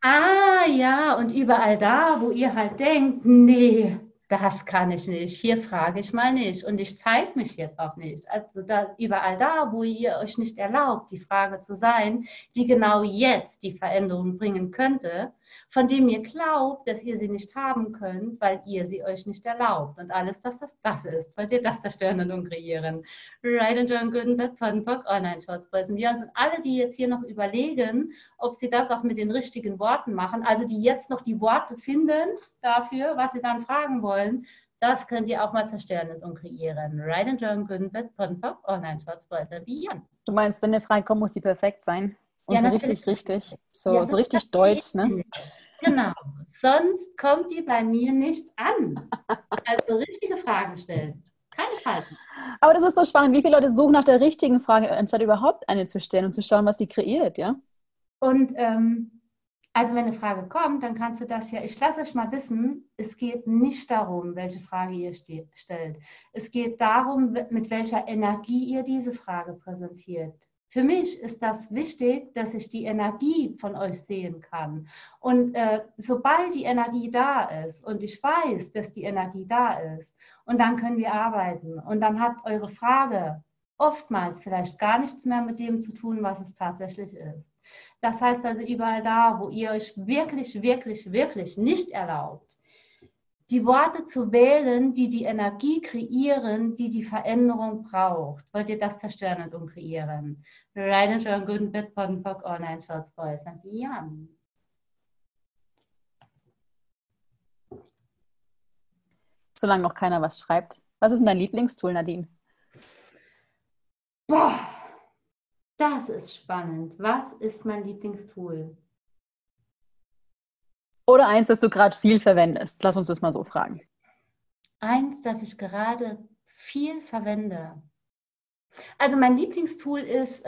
Ah ja, und überall da, wo ihr halt denkt, nee, das kann ich nicht, hier frage ich mal nicht und ich zeige mich jetzt auch nicht. Also da, überall da, wo ihr euch nicht erlaubt, die Frage zu sein, die genau jetzt die Veränderung bringen könnte, von dem ihr glaubt, dass ihr sie nicht haben könnt, weil ihr sie euch nicht erlaubt. Und alles, dass das das ist, wollt ihr das zerstören und umkreieren. Right and John Gutenberg von Bock Online-Shots. Wir sind alle, die jetzt hier noch überlegen, ob sie das auch mit den richtigen Worten machen, also die jetzt noch die Worte finden dafür, was sie dann fragen wollen, das könnt ihr auch mal zerstören und umkreieren. Right and John Gutenberg von Bock Online-Shots. Du meinst, wenn eine Frage kommt, muss sie perfekt sein? Und ja, so richtig, so, ja, so richtig deutsch, ne? Genau, sonst kommt die bei mir nicht an. Also richtige Fragen stellen, keine Falten. Aber das ist so spannend, wie viele Leute suchen nach der richtigen Frage, anstatt überhaupt eine zu stellen und zu schauen, was sie kreiert, ja? Und also wenn eine Frage kommt, dann kannst du das ja, ich lasse euch mal wissen, es geht nicht darum, welche Frage ihr stellt. Es geht darum, mit welcher Energie ihr diese Frage präsentiert. Für mich ist das wichtig, dass ich die Energie von euch sehen kann. Und sobald die Energie da ist und ich weiß, dass die Energie da ist, und dann können wir arbeiten. Und dann hat eure Frage oftmals vielleicht gar nichts mehr mit dem zu tun, was es tatsächlich ist. Das heißt also, überall da, wo ihr euch wirklich, wirklich, wirklich nicht erlaubt, die Worte zu wählen, die die Energie kreieren, die die Veränderung braucht. Wollt ihr das zerstören und umkreieren? Right and John Gutenberg von Bock Online Shots Boys. Jan. Solange noch keiner was schreibt. Was ist denn dein Lieblingstool, Nadine? Boah, das ist spannend. Was ist mein Lieblingstool? Oder eins, das du gerade viel verwendest? Lass uns das mal so fragen. Eins, das ich gerade viel verwende. Also mein Lieblingstool ist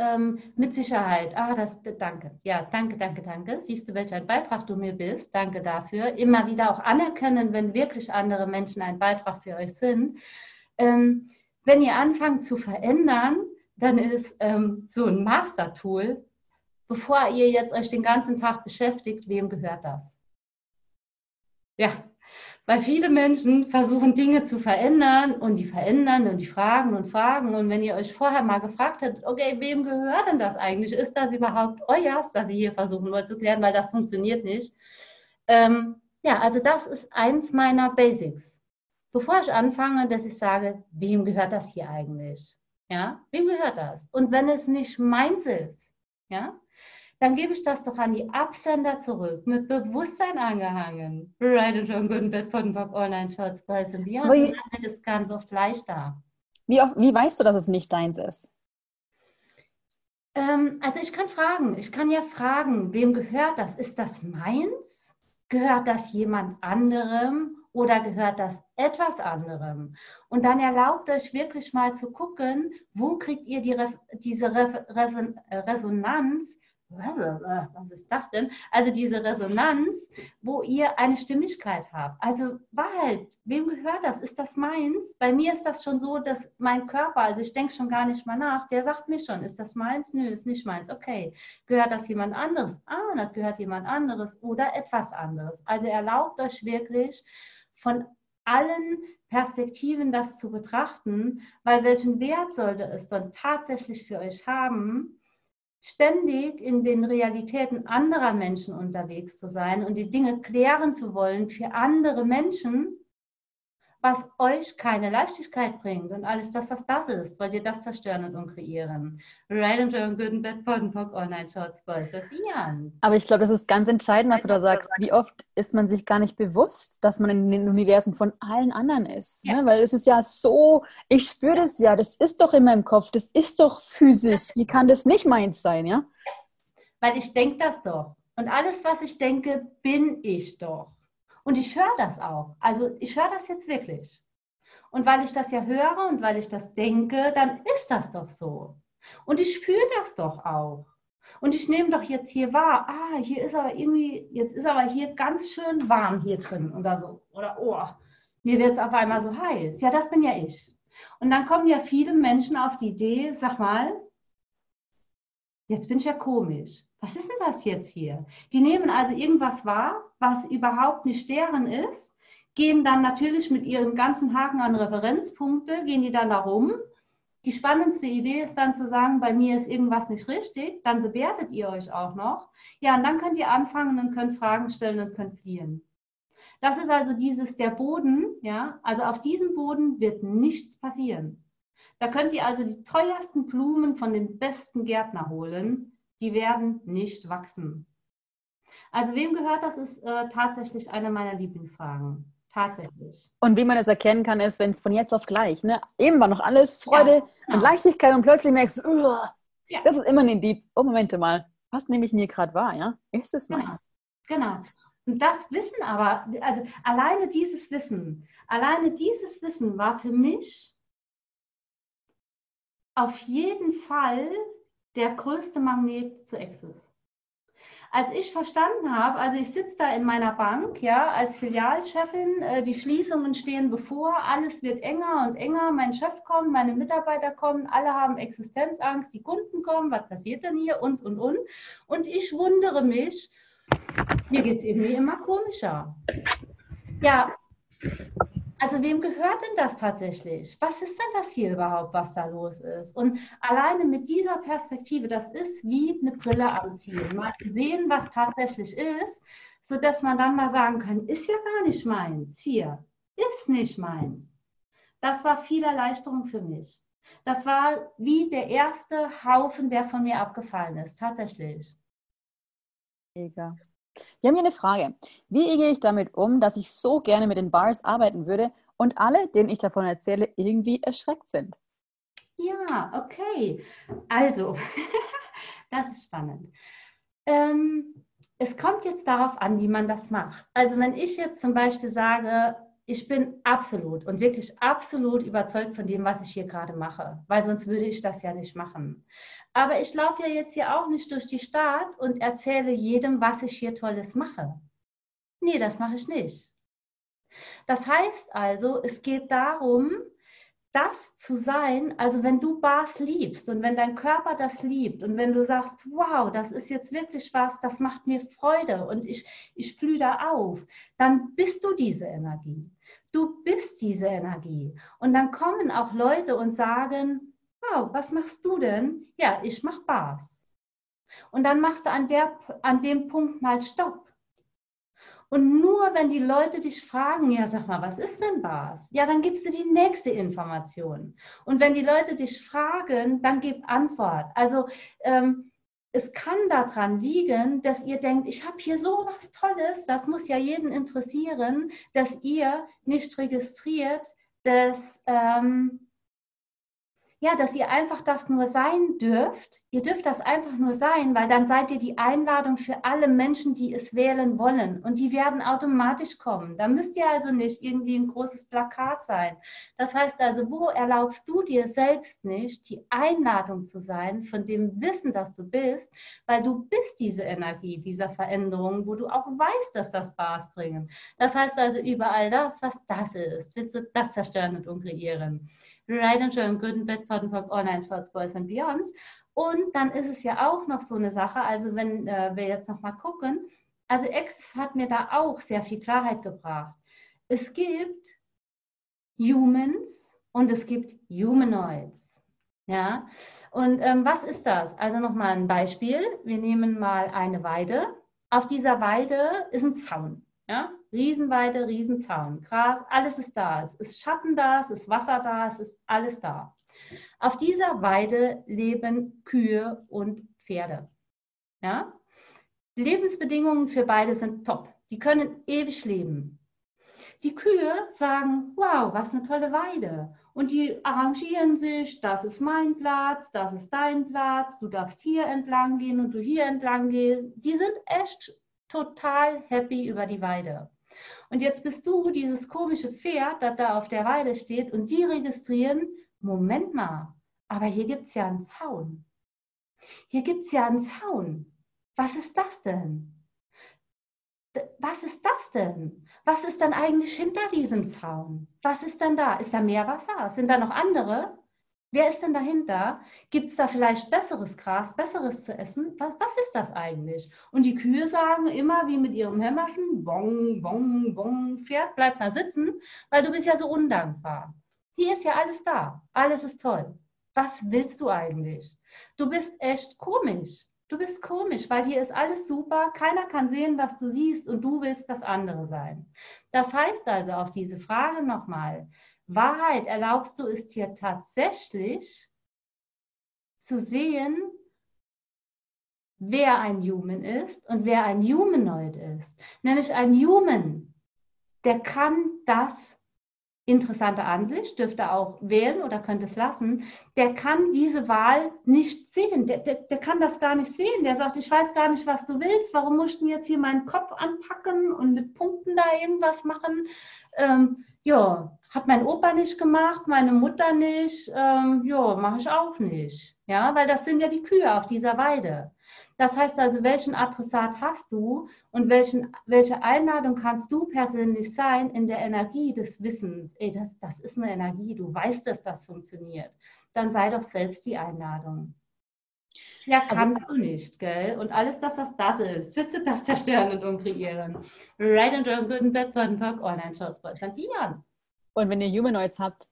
mit Sicherheit. Ah, das, danke. Ja, danke. Siehst du, welcher Beitrag du mir bist? Danke dafür. Immer wieder auch anerkennen, wenn wirklich andere Menschen ein Beitrag für euch sind. Wenn ihr anfangt zu verändern, dann ist so ein Master-Tool, bevor ihr jetzt euch den ganzen Tag beschäftigt, wem gehört das? Ja, weil viele Menschen versuchen, Dinge zu verändern und die verändern und die fragen und fragen. Und wenn ihr euch vorher mal gefragt habt, okay, wem gehört denn das eigentlich? Ist das überhaupt euer, das ihr hier versuchen wollt zu klären, weil das funktioniert nicht. Ja, also das ist eins meiner Basics. Bevor ich anfange, dass ich sage, wem gehört das hier eigentlich? Ja, wem gehört das? Und wenn es nicht meins ist, ja, dann gebe ich das doch an die Absender zurück, mit Bewusstsein angehangen. Right and John Gutenberg von Bock Online Shots Boys and Beyond. Und dann wird es ganz oft leichter. Wie weißt du, dass es nicht deins ist? Also ich kann fragen. Ich kann ja fragen, wem gehört das? Ist das meins? Gehört das jemand anderem? Oder gehört das etwas anderem? Und dann erlaubt euch wirklich mal zu gucken, wo kriegt ihr diese Resonanz, was ist das denn? Also diese Resonanz, wo ihr eine Stimmigkeit habt. Also bald, wem gehört das? Ist das meins? Bei mir ist das schon so, dass mein Körper, also ich denke schon gar nicht mal nach, der sagt mir schon, ist das meins? Nö, ist nicht meins. Okay, gehört das jemand anderes? Ah, das gehört jemand anderes oder etwas anderes. Also erlaubt euch wirklich von allen Perspektiven das zu betrachten, weil welchen Wert sollte es dann tatsächlich für euch haben, ständig in den Realitäten anderer Menschen unterwegs zu sein und die Dinge klären zu wollen für andere Menschen, was euch keine Leichtigkeit bringt und alles das, was das ist, wollt ihr das zerstören und kreieren. Right and wrong, good and bad, pot and pock, all nine shots, boys and beyond. Aber ich glaube, das ist ganz entscheidend, was du da sagst. Wie oft ist man sich gar nicht bewusst, dass man in den Universen von allen anderen ist? Ja. Ne? Weil es ist ja so, ich spüre das ja, das ist doch in meinem Kopf, das ist doch physisch. Wie kann das nicht meins sein, ja? Weil ich denke das doch. Und alles, was ich denke, bin ich doch. Und ich höre das auch. Also ich höre das jetzt wirklich. Und weil ich das ja höre und weil ich das denke, dann ist das doch so. Und ich fühle das doch auch. Und ich nehme doch jetzt hier wahr, hier ist aber irgendwie, jetzt ist aber hier ganz schön warm hier drin oder so. Oder mir wird es auf einmal so heiß. Ja, das bin ja ich. Und dann kommen ja viele Menschen auf die Idee, sag mal, jetzt bin ich ja komisch. Was ist denn das jetzt hier? Die nehmen also irgendwas wahr, was überhaupt nicht deren ist, gehen dann natürlich mit ihrem ganzen Haken an Referenzpunkte, gehen die dann da rum. Die spannendste Idee ist dann zu sagen, bei mir ist irgendwas nicht richtig, dann bewertet ihr euch auch noch. Ja, und dann könnt ihr anfangen und könnt Fragen stellen und könnt fliehen. Das ist also der Boden, ja, also auf diesem Boden wird nichts passieren. Da könnt ihr also die teuersten Blumen von dem besten Gärtner holen, die werden nicht wachsen. Also wem gehört, das ist tatsächlich eine meiner Lieblingsfragen. Tatsächlich. Und wie man es erkennen kann, ist, wenn es von jetzt auf gleich, ne? Eben war noch alles Freude und Leichtigkeit und plötzlich merkst du, das ist immer ein Indiz. Oh, Moment mal, was nehme ich denn hier gerade wahr? Ja? Ist es meins? Genau. Und das Wissen aber, also alleine dieses Wissen war für mich auf jeden Fall der größte Magnet zu Access. Als ich verstanden habe, also ich sitze da in meiner Bank, ja, als Filialchefin, die Schließungen stehen bevor, alles wird enger und enger, mein Chef kommt, meine Mitarbeiter kommen, alle haben Existenzangst, die Kunden kommen, was passiert denn hier und. Und ich wundere mich, mir geht es irgendwie immer komischer. Ja, also wem gehört denn das tatsächlich? Was ist denn das hier überhaupt, was da los ist? Und alleine mit dieser Perspektive, das ist wie eine Brille anziehen. Mal sehen, was tatsächlich ist, sodass man dann mal sagen kann, ist ja gar nicht meins, hier, ist nicht meins. Das war viel Erleichterung für mich. Das war wie der erste Haufen, der von mir abgefallen ist, tatsächlich. Mega. Wir haben hier eine Frage. Wie gehe ich damit um, dass ich so gerne mit den Bars arbeiten würde und alle, denen ich davon erzähle, irgendwie erschreckt sind? Ja, okay. Also, das ist spannend. Es kommt jetzt darauf an, wie man das macht. Also wenn ich jetzt zum Beispiel sage, ich bin absolut und wirklich absolut überzeugt von dem, was ich hier gerade mache, weil sonst würde ich das ja nicht machen. Aber ich laufe ja jetzt hier auch nicht durch die Stadt und erzähle jedem, was ich hier Tolles mache. Nee, das mache ich nicht. Das heißt also, es geht darum, das zu sein, also wenn du Bars liebst und wenn dein Körper das liebt und wenn du sagst, wow, das ist jetzt wirklich was, das macht mir Freude und ich blühe da auf, dann bist du diese Energie. Du bist diese Energie. Und dann kommen auch Leute und sagen, wow, was machst du denn? Ja, ich mache Bars. Und dann machst du an dem Punkt mal Stopp. Und nur wenn die Leute dich fragen, ja sag mal, was ist denn Bars? Ja, dann gibst du die nächste Information. Und wenn die Leute dich fragen, dann gib Antwort. Also es kann daran liegen, dass ihr denkt, ich habe hier so was Tolles, das muss ja jeden interessieren, dass ihr nicht registriert, dass ihr einfach das nur sein dürft. Ihr dürft das einfach nur sein, weil dann seid ihr die Einladung für alle Menschen, die es wählen wollen. Und die werden automatisch kommen. Da müsst ihr also nicht irgendwie ein großes Plakat sein. Das heißt also, wo erlaubst du dir selbst nicht, die Einladung zu sein von dem Wissen, dass du bist, weil du bist diese Energie dieser Veränderung, wo du auch weißt, dass das Bars bringen. Das heißt also, überall das, was das ist, willst du das zerstören und umkreieren. Right and Joy, Good and Bad, Pot and Pop, All Nine Shots, Boys and Beyonds. Und dann ist es ja auch noch so eine Sache, also wenn wir jetzt nochmal gucken, also Access hat mir da auch sehr viel Klarheit gebracht. Es gibt Humans und es gibt Humanoids. Ja? Und was ist das? Also nochmal ein Beispiel. Wir nehmen mal eine Weide. Auf dieser Weide ist ein Zaun. Ja? Riesenweite, Riesenzaun, Gras, alles ist da. Es ist Schatten da, es ist Wasser da, es ist alles da. Auf dieser Weide leben Kühe und Pferde. Ja? Lebensbedingungen für beide sind top. Die können ewig leben. Die Kühe sagen, wow, was eine tolle Weide. Und die arrangieren sich, das ist mein Platz, das ist dein Platz, du darfst hier entlang gehen und du hier entlang gehen. Die sind echt total happy über die Weide. Und jetzt bist du dieses komische Pferd, das da auf der Weide steht, und die registrieren, Moment mal, aber hier gibt es ja einen Zaun. Hier gibt es ja einen Zaun. Was ist das denn? Was ist das denn? Was ist dann eigentlich hinter diesem Zaun? Was ist denn da? Ist da mehr Wasser? Sind da noch andere? Wer ist denn dahinter? Gibt es da vielleicht besseres Gras, besseres zu essen? Was ist das eigentlich? Und die Kühe sagen immer wie mit ihrem Hämmerchen, bong, bong, bong, Pferd, bleib mal sitzen, weil du bist ja so undankbar. Hier ist ja alles da. Alles ist toll. Was willst du eigentlich? Du bist echt komisch. Du bist komisch, weil hier ist alles super, keiner kann sehen, was du siehst und du willst das andere sein. Das heißt also auf diese Frage nochmal, Wahrheit, erlaubst du es dir tatsächlich zu sehen, wer ein Human ist und wer ein Humanoid ist. Nämlich ein Human, der kann das interessante Ansicht, dürfte auch wählen oder könnte es lassen, der kann diese Wahl nicht sehen, der kann das gar nicht sehen, der sagt, ich weiß gar nicht, was du willst, warum musst du mir jetzt hier meinen Kopf anpacken und mit Punkten da irgendwas machen, ja, hat mein Opa nicht gemacht, meine Mutter nicht, ja, mache ich auch nicht, ja, weil das sind ja die Kühe auf dieser Weide. Das heißt also, welchen Adressat hast du und welche Einladung kannst du persönlich sein in der Energie des Wissens? Ey, das ist eine Energie, du weißt, dass das funktioniert. Dann sei doch selbst die Einladung. Ja, kannst also, du nicht, gell? Und alles, dass das ist, willst du das zerstören und umkreieren? Right and wrong, good and bad, Baden-Württemberg, Online-Shows, Deutschland, Beyond. Und wenn ihr Humanoids habt,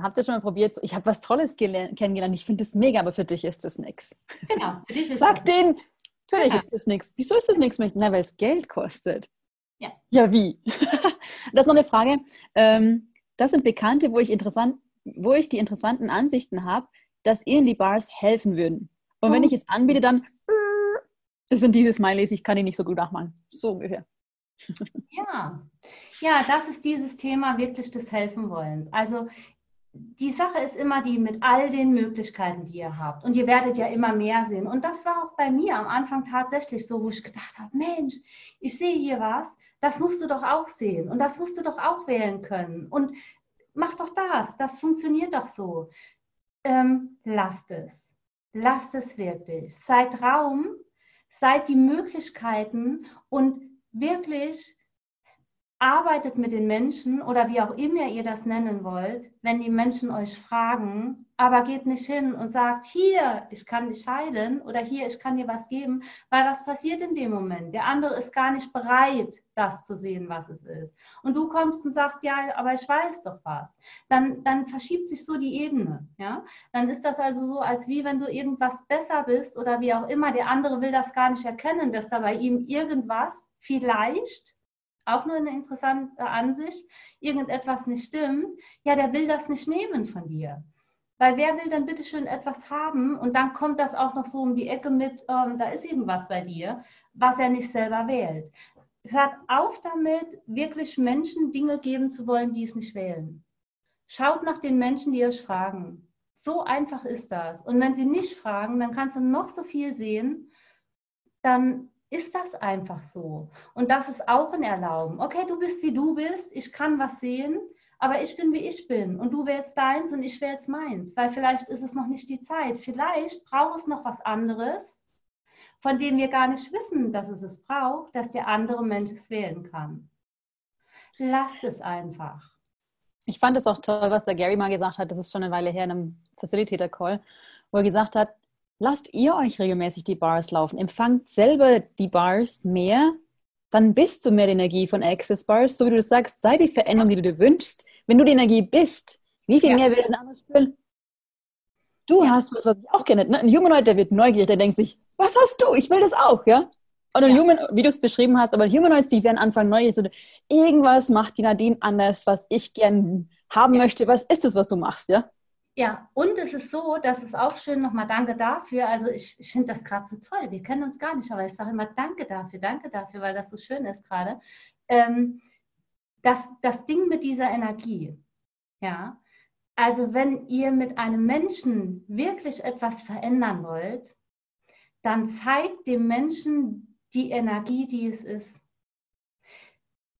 habt ihr schon mal probiert? Ich habe was Tolles kennengelernt. Ich finde das mega, aber für dich ist das nichts. Genau, für dich ist Sag denen, für dich ist das nichts. Wieso ist das nichts? Na, weil es Geld kostet. Ja. Ja, wie? Das ist noch eine Frage. Das sind Bekannte, wo ich die interessanten Ansichten habe, dass ihnen die Bars helfen würden. Und wenn ich es anbiete, dann das sind diese Smileys, ich kann die nicht so gut nachmachen. So ungefähr. Ja, das ist dieses Thema wirklich des Helfenwollens. Also die Sache ist immer die mit all den Möglichkeiten, die ihr habt. Und ihr werdet ja immer mehr sehen. Und das war auch bei mir am Anfang tatsächlich so, wo ich gedacht habe, Mensch, ich sehe hier was, das musst du doch auch sehen. Und das musst du doch auch wählen können. Und mach doch das funktioniert doch so. Lasst es wirklich. Seid Raum, seid die Möglichkeiten und wirklich arbeitet mit den Menschen oder wie auch immer ihr das nennen wollt, wenn die Menschen euch fragen, aber geht nicht hin und sagt, hier, ich kann dich heilen oder hier, ich kann dir was geben, weil was passiert in dem Moment? Der andere ist gar nicht bereit, das zu sehen, was es ist. Und du kommst und sagst, ja, aber ich weiß doch was. Dann verschiebt sich so die Ebene. Ja? Dann ist das also so, als wie wenn du irgendwas besser bist oder wie auch immer, der andere will das gar nicht erkennen, dass da bei ihm irgendwas vielleicht auch nur eine interessante Ansicht, irgendetwas nicht stimmt, ja, der will das nicht nehmen von dir. Weil wer will dann bitte schön etwas haben und dann kommt das auch noch so um die Ecke mit, da ist irgendwas bei dir, was er nicht selber wählt. Hört auf damit, wirklich Menschen Dinge geben zu wollen, die es nicht wählen. Schaut nach den Menschen, die euch fragen. So einfach ist das. Und wenn sie nicht fragen, dann kannst du noch so viel sehen, dann ist das einfach so. Und das ist auch ein Erlauben. Okay, du bist wie du bist, ich kann was sehen, aber ich bin wie ich bin und du wählst deins und ich wählst meins, weil vielleicht ist es noch nicht die Zeit. Vielleicht braucht es noch was anderes, von dem wir gar nicht wissen, dass es braucht, dass der andere Mensch es wählen kann. Lasst es einfach. Ich fand es auch toll, was der Gary mal gesagt hat, das ist schon eine Weile her in einem Facilitator-Call, wo er gesagt hat, lasst ihr euch regelmäßig die Bars laufen, empfangt selber die Bars mehr, dann bist du mehr die Energie von Access Bars, so wie du sagst, sei die Veränderung, die du dir wünschst. Wenn du die Energie bist, wie viel mehr will ein anderer spüren? Du hast was ich auch gerne. Ein Humanoid, der wird neugierig, der denkt sich, was hast du? Ich will das auch, ja? Oder Human, wie du es beschrieben hast, aber Humanoids, die werden Anfang neu. Also irgendwas macht die Nadine anders, was ich gern haben möchte. Was ist es, was du machst, ja? Ja, und es ist so, das ist auch schön, nochmal danke dafür. Also ich finde das gerade so toll. Wir kennen uns gar nicht, aber ich sage immer danke dafür, weil das so schön ist gerade. Das Ding mit dieser Energie, ja, also wenn ihr mit einem Menschen wirklich etwas verändern wollt, dann zeigt dem Menschen die Energie, die es ist.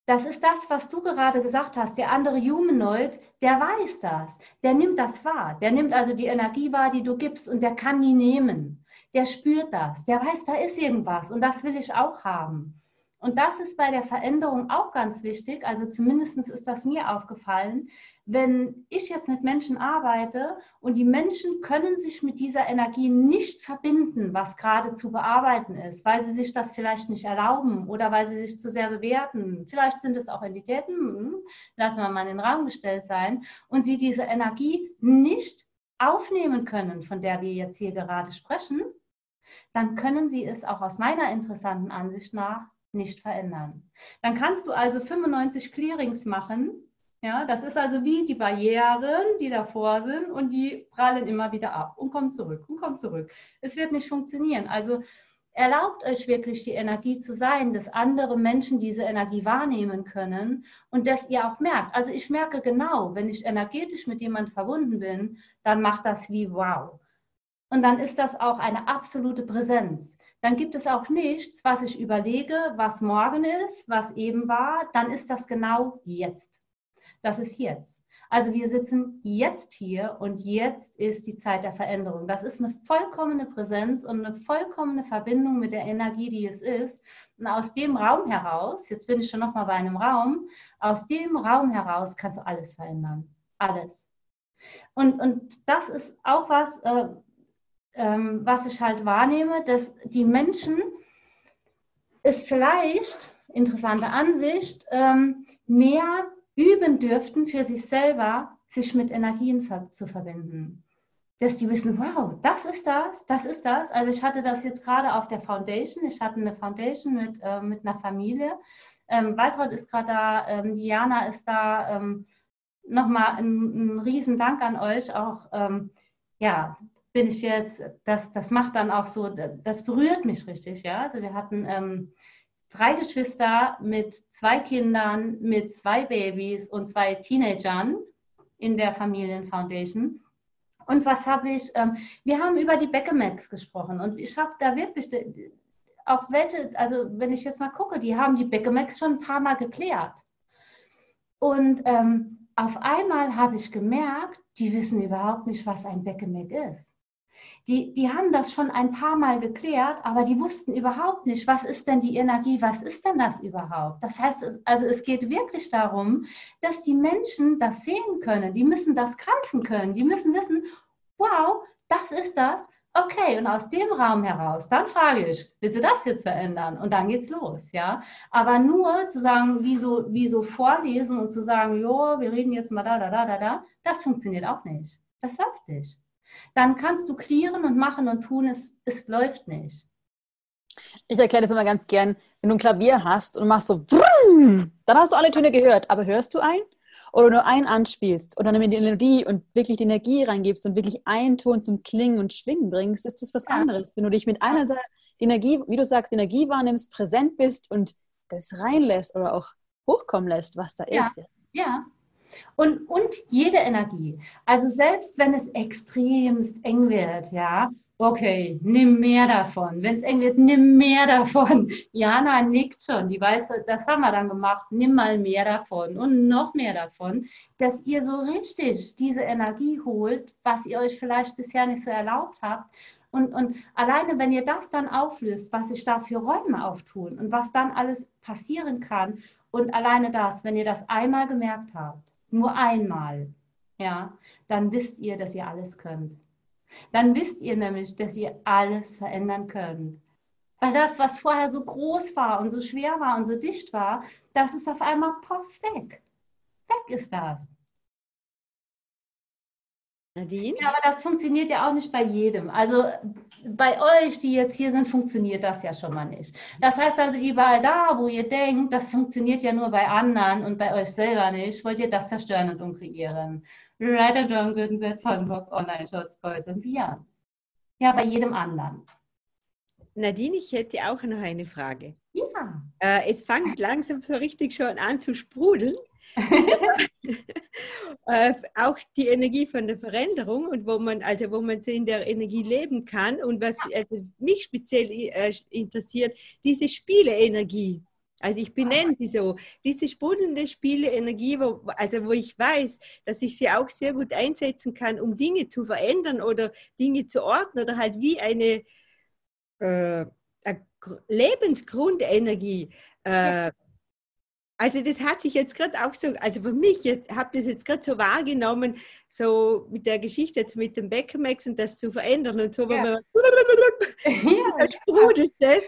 Das ist das, was du gerade gesagt hast. Der andere Humanoid, der weiß das. Der nimmt das wahr. Der nimmt also die Energie wahr, die du gibst, und der kann die nehmen. Der spürt das. Der weiß, da ist irgendwas und das will ich auch haben. Und das ist bei der Veränderung auch ganz wichtig. Also zumindest ist das mir aufgefallen. Wenn ich jetzt mit Menschen arbeite und die Menschen können sich mit dieser Energie nicht verbinden, was gerade zu bearbeiten ist, weil sie sich das vielleicht nicht erlauben oder weil sie sich zu sehr bewerten. Vielleicht sind es auch Entitäten, lassen wir mal in den Raum gestellt sein, und sie diese Energie nicht aufnehmen können, von der wir jetzt hier gerade sprechen, dann können sie es auch aus meiner interessanten Ansicht nach nicht verändern. Dann kannst du also 95 Clearings machen. Ja, das ist also wie die Barrieren, die davor sind, und die prallen immer wieder ab und kommen zurück und kommen zurück. Es wird nicht funktionieren. Also erlaubt euch wirklich die Energie zu sein, dass andere Menschen diese Energie wahrnehmen können und dass ihr auch merkt. Also ich merke genau, wenn ich energetisch mit jemandem verbunden bin, dann macht das wie wow. Und dann ist das auch eine absolute Präsenz. Dann gibt es auch nichts, was ich überlege, was morgen ist, was eben war. Dann ist das genau jetzt. Das ist jetzt. Also wir sitzen jetzt hier und jetzt ist die Zeit der Veränderung. Das ist eine vollkommene Präsenz und eine vollkommene Verbindung mit der Energie, die es ist. Und aus dem Raum heraus, jetzt bin ich schon nochmal bei einem Raum, aus dem Raum heraus kannst du alles verändern. Alles. Und das ist auch was, was ich halt wahrnehme, dass die Menschen es vielleicht, interessante Ansicht, mehr üben dürften für sich selber, sich mit Energien zu verbinden. Dass die wissen, wow, das ist das. Also ich hatte das jetzt gerade auf der Foundation. Ich hatte eine Foundation mit einer Familie. Waltraud ist gerade da, Diana ist da. Nochmal ein riesen Dank an euch. Auch, bin ich jetzt, das macht dann auch so, das berührt mich richtig, ja. Also wir hatten... 3 Geschwister mit 2 Kindern, mit 2 Babys und 2 Teenagern in der Familienfoundation. Und was habe ich? Wir haben über die Beckemecs gesprochen und ich habe da wirklich auch welche, also wenn ich jetzt mal gucke, die haben die Beckemecs schon ein paar Mal geklärt. Und auf einmal habe ich gemerkt, die wissen überhaupt nicht, was ein Beckemec ist. Die haben das schon ein paar Mal geklärt, aber die wussten überhaupt nicht, was ist denn die Energie, was ist denn das überhaupt? Das heißt, also es geht wirklich darum, dass die Menschen das sehen können, die müssen das greifen können, die müssen wissen, wow, das ist das, okay, und aus dem Raum heraus, dann frage ich, willst du das jetzt verändern? Und dann geht's los, ja. Aber nur zu sagen, wie so vorlesen und zu sagen, jo, wir reden jetzt mal da, das funktioniert auch nicht, das läuft nicht. Dann kannst du clearen und machen und tun, es läuft nicht. Ich erkläre das immer ganz gern, wenn du ein Klavier hast und machst so, dann hast du alle Töne gehört, aber hörst du einen? Oder nur einen anspielst oder mit der Melodie und wirklich die Energie reingibst und wirklich einen Ton zum Klingen und Schwingen bringst, ist das was anderes. Wenn du dich mit einer Energie, wie du sagst, Energie wahrnimmst, präsent bist und das reinlässt oder auch hochkommen lässt, was da ist. Ja. Und jede Energie, also selbst wenn es extremst eng wird, ja, okay, nimm mehr davon. Wenn es eng wird, nimm mehr davon. Jana nickt schon, die weiß, das haben wir dann gemacht, nimm mal mehr davon und noch mehr davon, dass ihr so richtig diese Energie holt, was ihr euch vielleicht bisher nicht so erlaubt habt. Und alleine, wenn ihr das dann auflöst, was sich da für Räume auftun und was dann alles passieren kann und alleine das, wenn ihr das einmal gemerkt habt, nur einmal, ja, dann wisst ihr, dass ihr alles könnt. Dann wisst ihr nämlich, dass ihr alles verändern könnt. Weil das, was vorher so groß war und so schwer war und so dicht war, das ist auf einmal weg. Weg ist das. Nadine? Ja, aber das funktioniert ja auch nicht bei jedem. Also bei euch, die jetzt hier sind, funktioniert das ja schon mal nicht. Das heißt also, überall da, wo ihr denkt, das funktioniert ja nur bei anderen und bei euch selber nicht, wollt ihr das zerstören und umkreieren. Writer John Gutenberg von Bock Online Shorts, Boys und Beyond. Ja, bei jedem anderen. Nadine, ich hätte auch noch eine Frage. Ja. Es fängt langsam so richtig schon an zu sprudeln. Auch die Energie von der Veränderung und wo man so in der Energie leben kann. Und was also mich speziell interessiert, diese Spieleenergie. Also ich benenne sie so. Diese sprudelnde Spieleenergie, wo ich weiß, dass ich sie auch sehr gut einsetzen kann, um Dinge zu verändern oder Dinge zu ordnen oder halt wie eine Lebensgrundenergie. Also das hat sich jetzt gerade auch so, also für mich, jetzt habe das jetzt gerade so wahrgenommen, so mit der Geschichte jetzt mit dem Beckemecs und das zu verändern und so, ja. Da sprudelt das.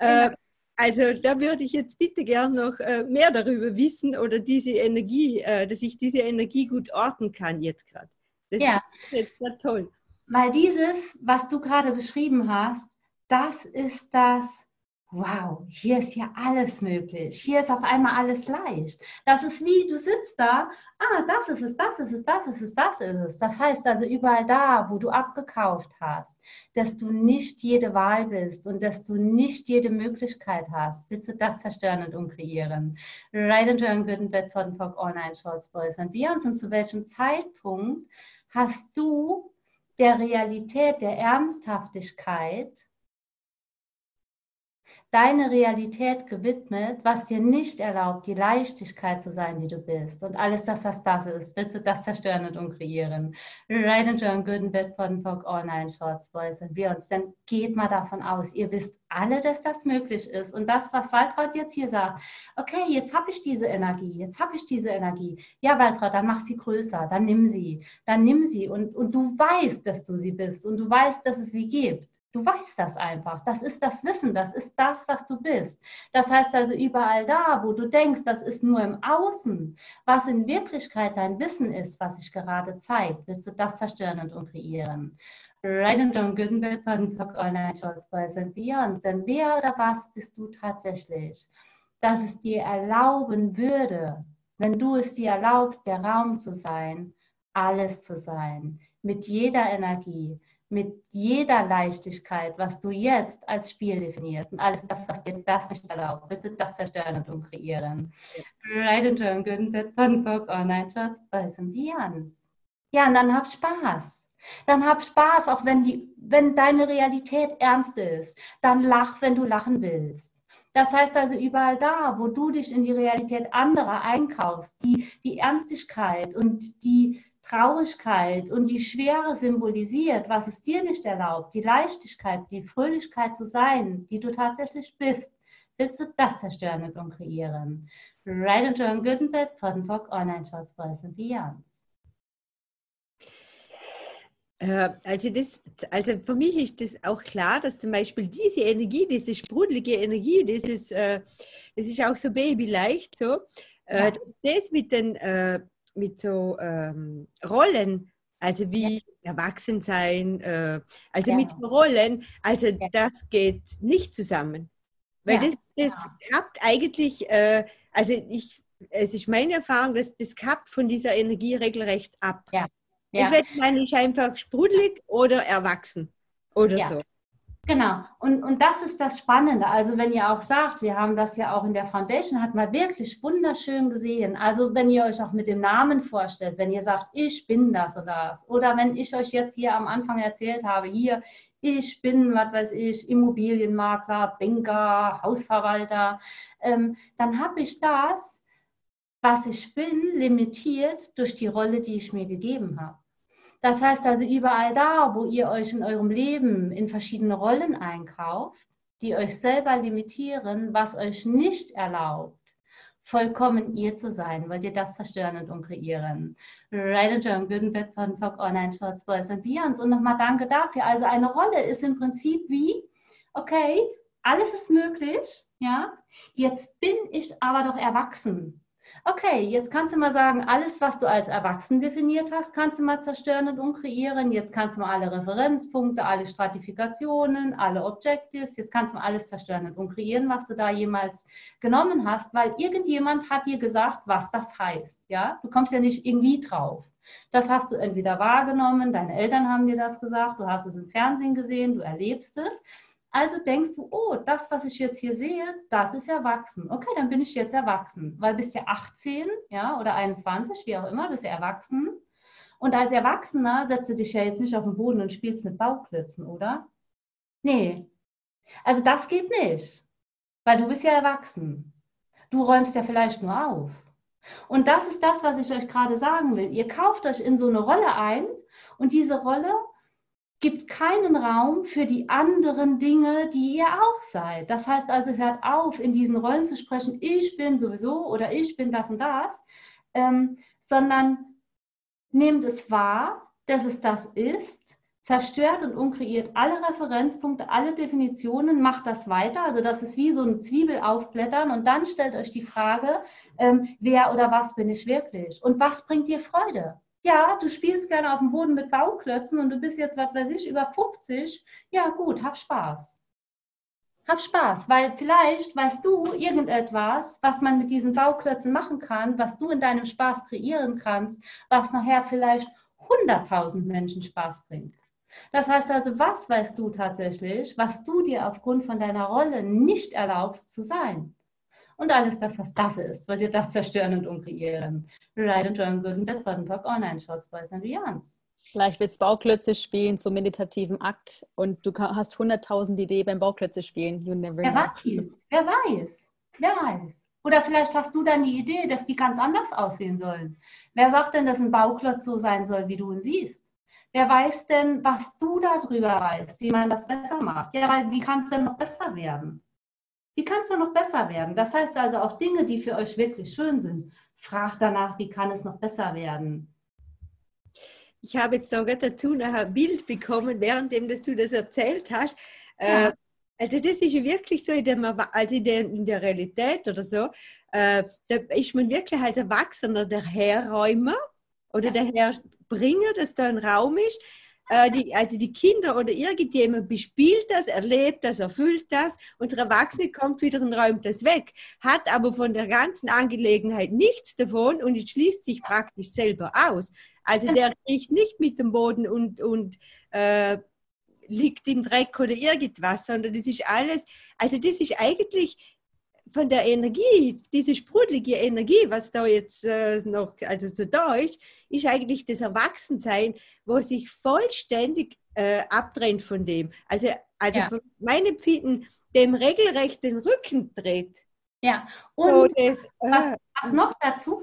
Ja. Also da würde ich jetzt bitte gern noch mehr darüber wissen oder diese Energie, dass ich diese Energie gut orten kann jetzt gerade. Das ist jetzt gerade toll. Weil dieses, was du gerade beschrieben hast, das ist das, wow, hier ist ja alles möglich. Hier ist auf einmal alles leicht. Das ist wie, du sitzt da, das ist es, das ist es, das ist es, das ist es. Das heißt also, überall da, wo du abgekauft hast, dass du nicht jede Wahl bist und dass du nicht jede Möglichkeit hast, willst du das zerstören und umkreieren. Right and turn, good and bad, pot and pock, all nine shorts, boys and beyond. Und zu welchem Zeitpunkt hast du der Realität, der Ernsthaftigkeit, deine Realität gewidmet, was dir nicht erlaubt, die Leichtigkeit zu sein, die du bist. Und alles das, was das ist, willst du das zerstören und umkreieren. Right and turn, good and bad, pot and pock, all nine shorts, boys and beyonds. Dann geht mal davon aus, ihr wisst alle, dass das möglich ist. Und das, was Waltraud jetzt hier sagt, okay, jetzt habe ich diese Energie, jetzt habe ich diese Energie. Ja, Waltraud, dann mach sie größer, dann nimm sie. Und du weißt, dass du sie bist und du weißt, dass es sie gibt. Du weißt das einfach. Das ist das Wissen. Das ist das, was du bist. Das heißt also, überall da, wo du denkst, das ist nur im Außen, was in Wirklichkeit dein Wissen ist, was sich gerade zeigt, willst du das zerstören und umkreieren. Right and John Gutenberg von Bock Online Shorts, Boys and Beyond. Denn wer oder was bist du tatsächlich, dass es dir erlauben würde, wenn du es dir erlaubst, der Raum zu sein, alles zu sein, mit jeder Energie, mit jeder Leichtigkeit, was du jetzt als Spiel definierst und alles das, was dir das nicht erlaubt, willst du das zerstören und umkreieren. Right and turn, good and bad, fun, book, online shots, boys and beyond. Ja, und dann hab Spaß. Dann hab Spaß, auch wenn deine Realität ernst ist. Dann lach, wenn du lachen willst. Das heißt also, überall da, wo du dich in die Realität anderer einkaufst, die Ernstigkeit und die Traurigkeit und die Schwere symbolisiert, was es dir nicht erlaubt, die Leichtigkeit, die Fröhlichkeit zu sein, die du tatsächlich bist, willst du das zerstören und umkreieren. Right and turn, good and bad, pot and pock, online shots, boys and beyond. Also für mich ist das auch klar, dass zum Beispiel diese Energie, diese sprudelige Energie, das ist auch so babyleicht so, das mit so Rollen, also wie Erwachsensein, mit Rollen, also das geht nicht zusammen. Weil das klappt eigentlich, es ist meine Erfahrung, dass das klappt von dieser Energie regelrecht ab. Ja. Ja. Entweder man ist einfach sprudelig oder erwachsen oder so. Genau, und das ist das Spannende. Also wenn ihr auch sagt, wir haben das ja auch in der Foundation, hat man wirklich wunderschön gesehen. Also wenn ihr euch auch mit dem Namen vorstellt, wenn ihr sagt, ich bin das oder das. Oder wenn ich euch jetzt hier am Anfang erzählt habe, hier, ich bin, was weiß ich, Immobilienmakler, Banker, Hausverwalter. Dann habe ich das, was ich bin, limitiert durch die Rolle, die ich mir gegeben habe. Das heißt also, überall da, wo ihr euch in eurem Leben in verschiedene Rollen einkauft, die euch selber limitieren, was euch nicht erlaubt, vollkommen ihr zu sein, wollt ihr das zerstören und umkreieren. Right and turn, good and bad, fun, fuck, online, shorts, boys and beyonds. Und nochmal danke dafür. Also eine Rolle ist im Prinzip wie, okay, alles ist möglich, ja, jetzt bin ich aber doch erwachsen. okay, jetzt kannst du mal sagen, alles, was du als Erwachsen definiert hast, kannst du mal zerstören und umkreieren. Jetzt kannst du mal alle Referenzpunkte, alle Stratifikationen, alle Objectives, jetzt kannst du mal alles zerstören und umkreieren, was du da jemals genommen hast, weil irgendjemand hat dir gesagt, was das heißt. Ja? Du kommst ja nicht irgendwie drauf. Das hast du entweder wahrgenommen, deine Eltern haben dir das gesagt, du hast es im Fernsehen gesehen, du erlebst es. Also denkst du, oh, das, was ich jetzt hier sehe, das ist erwachsen. Okay, dann bin ich jetzt erwachsen, weil bist ja 18, ja, oder 21, wie auch immer, bist ja erwachsen. Und als Erwachsener setzt du dich ja jetzt nicht auf den Boden und spielst mit Bauklötzen, oder? Nee, also das geht nicht, weil du bist ja erwachsen. Du räumst ja vielleicht nur auf. Und das ist das, was ich euch gerade sagen will. Ihr kauft euch in so eine Rolle ein und diese Rolle gibt keinen Raum für die anderen Dinge, die ihr auch seid. Das heißt also, hört auf, in diesen Rollen zu sprechen, ich bin sowieso oder ich bin das und das, sondern nehmt es wahr, dass es das ist, zerstört und unkreiert alle Referenzpunkte, alle Definitionen, macht das weiter. Also das ist wie so eine Zwiebel aufblättern und dann stellt euch die Frage, wer oder was bin ich wirklich und was bringt dir Freude? Ja, du spielst gerne auf dem Boden mit Bauklötzen und du bist jetzt, was weiß ich, über 50. Ja gut, hab Spaß. Hab Spaß, weil vielleicht weißt du irgendetwas, was man mit diesen Bauklötzen machen kann, was du in deinem Spaß kreieren kannst, was nachher vielleicht 100.000 Menschen Spaß bringt. Das heißt also, was weißt du tatsächlich, was du dir aufgrund von deiner Rolle nicht erlaubst zu sein? Und alles das, was das ist, wird dir das zerstören und umkreieren. Ride and Turn, Good and Bad, Button Park, Online Shots, Boys and Beyonds. Vielleicht willst du Bauklötze spielen zum meditativen Akt und du hast 100.000 Ideen beim Bauklötze spielen. You never know. Wer weiß. Oder vielleicht hast du dann die Idee, dass die ganz anders aussehen sollen. Wer sagt denn, dass ein Bauklotz so sein soll, wie du ihn siehst? Wer weiß denn, was du darüber weißt, wie man das besser macht? Ja, weil wie kann es denn noch besser werden? Wie kann es denn noch besser werden? Das heißt also auch Dinge, die für euch wirklich schön sind. Fragt danach, wie kann es noch besser werden? Ich habe jetzt sogar dazu ein Bild bekommen, währenddem dass du das erzählt hast. Ja. Also das ist wirklich so, in der Realität oder so, da ist man wirklich als Erwachsener der Herräumer oder der Herbringer, dass da ein Raum ist. Die Kinder oder irgendjemand bespielt das, erlebt das, erfüllt das und der Erwachsene kommt wieder und räumt das weg, hat aber von der ganzen Angelegenheit nichts davon und schließt sich praktisch selber aus. Also der kriegt nicht mit dem Boden und liegt im Dreck oder irgendwas, sondern das ist alles, also das ist eigentlich von der Energie, diese sprudelige Energie, was da jetzt noch also so da ist eigentlich das Erwachsensein, wo sich vollständig abtrennt von dem. Also ja. Von meinem Empfinden, dem regelrecht den Rücken dreht. Ja, und so das, was noch dazu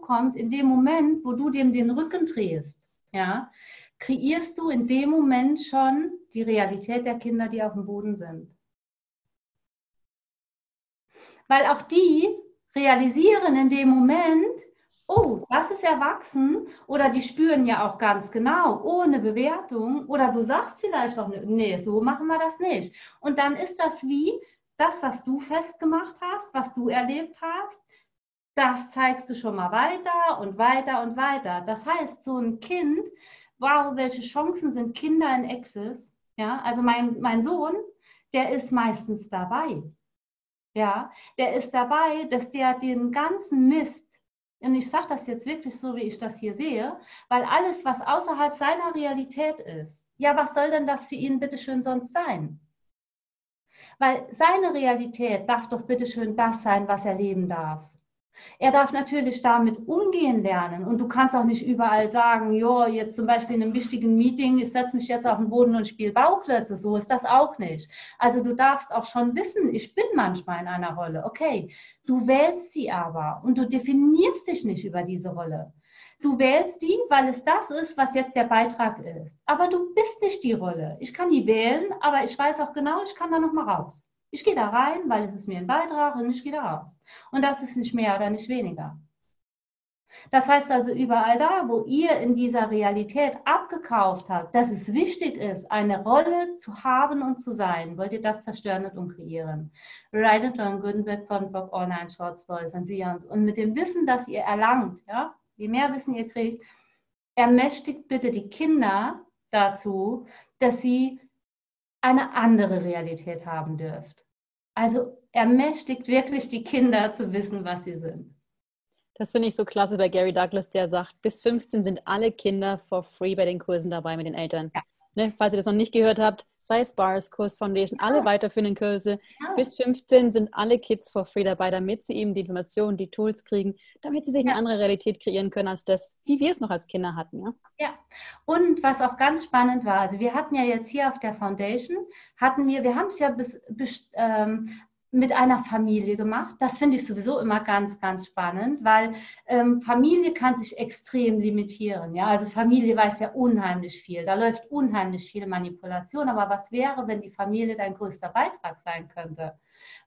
kommt, in dem Moment, wo du dem den Rücken drehst, ja, kreierst du in dem Moment schon die Realität der Kinder, die auf dem Boden sind. Weil auch die realisieren in dem Moment, oh, das ist erwachsen, oder die spüren ja auch ganz genau, ohne Bewertung, oder du sagst vielleicht auch, nee, so machen wir das nicht. Und dann ist das wie das, was du festgemacht hast, was du erlebt hast, das zeigst du schon mal weiter und weiter und weiter. Das heißt, so ein Kind, wow, welche Chancen sind Kinder in Access? Ja, also mein Sohn, der ist meistens dabei. Ja, der ist dabei, dass der den ganzen Mist, und ich sage das jetzt wirklich so, wie ich das hier sehe, weil alles, was außerhalb seiner Realität ist, ja, was soll denn das für ihn bitteschön sonst sein? Weil seine Realität darf doch bitteschön das sein, was er leben darf. Er darf natürlich damit umgehen lernen und du kannst auch nicht überall sagen, jo, jetzt zum Beispiel in einem wichtigen Meeting, ich setze mich jetzt auf den Boden und spiele Bauklötze, so ist das auch nicht. Also du darfst auch schon wissen, ich bin manchmal in einer Rolle, okay, du wählst sie aber und du definierst dich nicht über diese Rolle. Du wählst die, weil es das ist, was jetzt der Beitrag ist, aber du bist nicht die Rolle. Ich kann die wählen, aber ich weiß auch genau, ich kann da nochmal raus. Ich gehe da rein, weil es ist mir ein Beitrag und ich gehe da raus. Und das ist nicht mehr oder nicht weniger. Das heißt also, überall da, wo ihr in dieser Realität abgekauft habt, dass es wichtig ist, eine Rolle zu haben und zu sein, wollt ihr das zerstören und umkreieren. Ride and Learn, Gutenberg, Podbock, Online, Shorts, Voice and Beyonds. Und mit dem Wissen, das ihr erlangt, ja, je mehr Wissen ihr kriegt, ermächtigt bitte die Kinder dazu, dass sie eine andere Realität haben dürft. Also ermächtigt wirklich die Kinder zu wissen, was sie sind. Das finde ich so klasse bei Gary Douglas, der sagt, bis 15 sind alle Kinder for free bei den Kursen dabei mit den Eltern. Ja. Ne, falls ihr das noch nicht gehört habt, Access Bars, Kurs Foundation, alle weiterführenden Kurse. Ja. Bis 15 sind alle Kids for free dabei, damit sie eben die Informationen, die Tools kriegen, damit sie sich eine andere Realität kreieren können, als das, wie wir es noch als Kinder hatten. Ja? Ja, und was auch ganz spannend war, also wir hatten ja jetzt hier auf der Foundation, wir haben es ja mit einer Familie gemacht. Das finde ich sowieso immer ganz, ganz spannend, weil Familie kann sich extrem limitieren. Ja? Also Familie weiß ja unheimlich viel. Da läuft unheimlich viel Manipulation. Aber was wäre, wenn die Familie dein größter Beitrag sein könnte?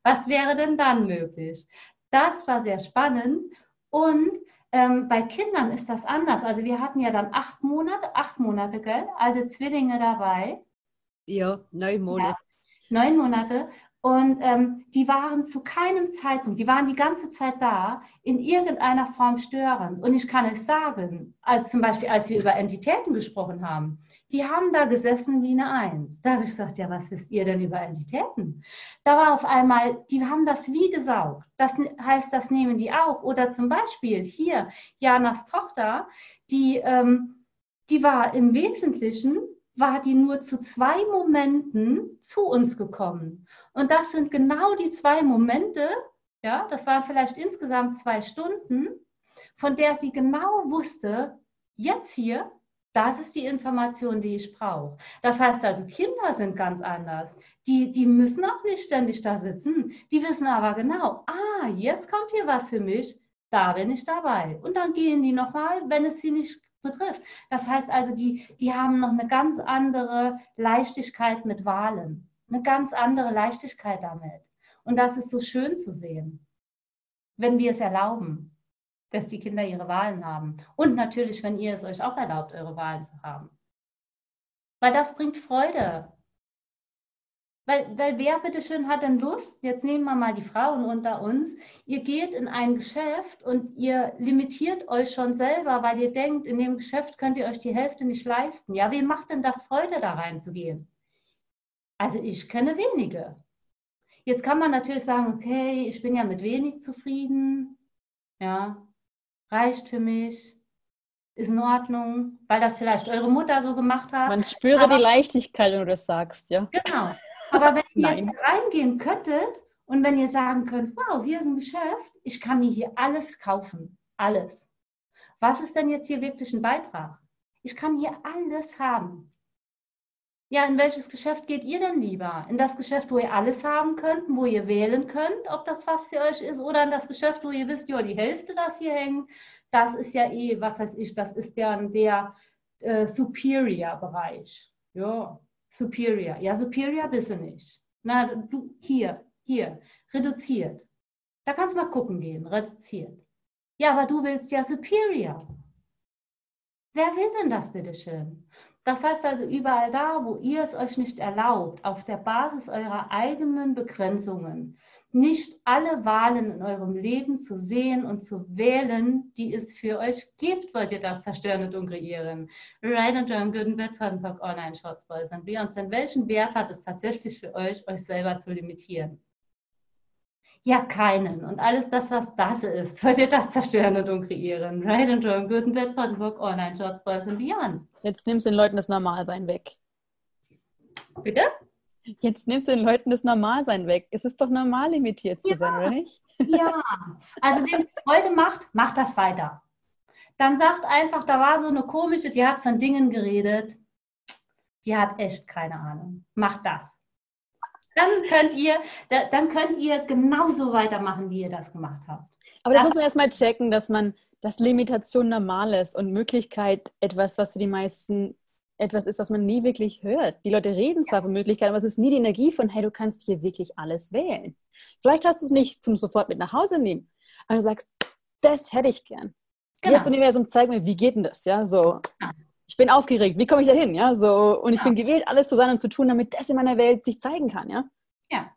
Was wäre denn dann möglich? Das war sehr spannend. Und bei Kindern ist das anders. Also wir hatten ja dann acht Monate, gell? Alte Zwillinge dabei. Ja, 9 Monate. Ja, 9 Monate. Und die waren zu keinem Zeitpunkt, die waren die ganze Zeit da, in irgendeiner Form störend. Und ich kann es sagen, als zum Beispiel, als wir über Entitäten gesprochen haben, die haben da gesessen wie eine Eins. Da habe ich gesagt, ja, was wisst ihr denn über Entitäten? Da war auf einmal, die haben das wie gesaugt. Das heißt, das nehmen die auch. Oder zum Beispiel hier, Janas Tochter, die war im Wesentlichen, war die nur zu 2 Momenten zu uns gekommen. Und das sind genau die 2 Momente, ja, das waren vielleicht insgesamt 2 Stunden, von der sie genau wusste, jetzt hier, das ist die Information, die ich brauche. Das heißt also, Kinder sind ganz anders. Die müssen auch nicht ständig da sitzen. Die wissen aber genau, jetzt kommt hier was für mich, da bin ich dabei. Und dann gehen die nochmal, wenn es sie nicht betrifft. Das heißt also, die haben noch eine ganz andere Leichtigkeit mit Wahlen. Eine ganz andere Leichtigkeit damit. Und das ist so schön zu sehen, wenn wir es erlauben, dass die Kinder ihre Wahlen haben. Und natürlich, wenn ihr es euch auch erlaubt, eure Wahlen zu haben. Weil das bringt Freude. Weil wer bitteschön hat denn Lust, jetzt nehmen wir mal die Frauen unter uns, ihr geht in ein Geschäft und ihr limitiert euch schon selber, weil ihr denkt, in dem Geschäft könnt ihr euch die Hälfte nicht leisten. Ja, wem macht denn das Freude, da reinzugehen? Also ich kenne wenige. Jetzt kann man natürlich sagen, okay, ich bin ja mit wenig zufrieden, ja, reicht für mich. Ist in Ordnung, weil das vielleicht eure Mutter so gemacht hat. Man spüre die Leichtigkeit, wenn du das sagst, ja. Genau. Aber wenn ihr jetzt reingehen könntet und wenn ihr sagen könnt, wow, hier ist ein Geschäft, ich kann mir hier alles kaufen, alles. Was ist denn jetzt hier wirklich ein Beitrag? Ich kann hier alles haben. Ja, in welches Geschäft geht ihr denn lieber? In das Geschäft, wo ihr alles haben könnt, wo ihr wählen könnt, ob das was für euch ist, oder in das Geschäft, wo ihr wisst, ja, die Hälfte, das hier hängt, das ist ja eh, was weiß ich, das ist ja der Superior-Bereich. Ja, Superior. Ja, Superior bist du nicht. Na, du, hier, reduziert. Da kannst du mal gucken gehen, reduziert. Ja, aber du willst ja Superior. Wer will denn das, bitteschön? Das heißt also, überall da, wo ihr es euch nicht erlaubt, auf der Basis eurer eigenen Begrenzungen, nicht alle Wahlen in eurem Leben zu sehen und zu wählen, die es für euch gibt, wollt ihr das zerstören und umkreieren. Ride and Learn, Gutenberg, Podbock, Online, Shorts, Voice and Beyonds. Denn welchen Wert hat es tatsächlich für euch selber zu limitieren? Ja, keinen. Und alles das, was das ist, wollt ihr das zerstören und umkreieren. Ride and Learn, Gutenberg, Podbock, Online, Shorts, Voice and Beyonds. Jetzt nimmst du den Leuten das Normalsein weg. Bitte? Jetzt nimmst du den Leuten das Normalsein weg. Es ist doch normal, limitiert zu sein, oder nicht? Ja, also wenn ihr Freude macht, macht das weiter. Dann sagt einfach, da war so eine komische, die hat von Dingen geredet, die hat echt keine Ahnung. Macht das. Dann könnt ihr genauso weitermachen, wie ihr das gemacht habt. Aber das muss man erstmal checken, dass Limitation normal ist und Möglichkeit etwas, was für die meisten etwas ist, was man nie wirklich hört. Die Leute reden zwar von Möglichkeiten, aber es ist nie die Energie von, hey, du kannst hier wirklich alles wählen. Vielleicht hast du es nicht zum sofort mit nach Hause nehmen, aber du sagst, das hätte ich gern. Genau. Jetzt, Universum, zeig mir, wie geht denn das? Ja, so. Ja. Ich bin aufgeregt, wie komme ich da hin? Ja, so. Und ich bin gewählt, alles zu sein und zu tun, damit das in meiner Welt sich zeigen kann. Ja, ja.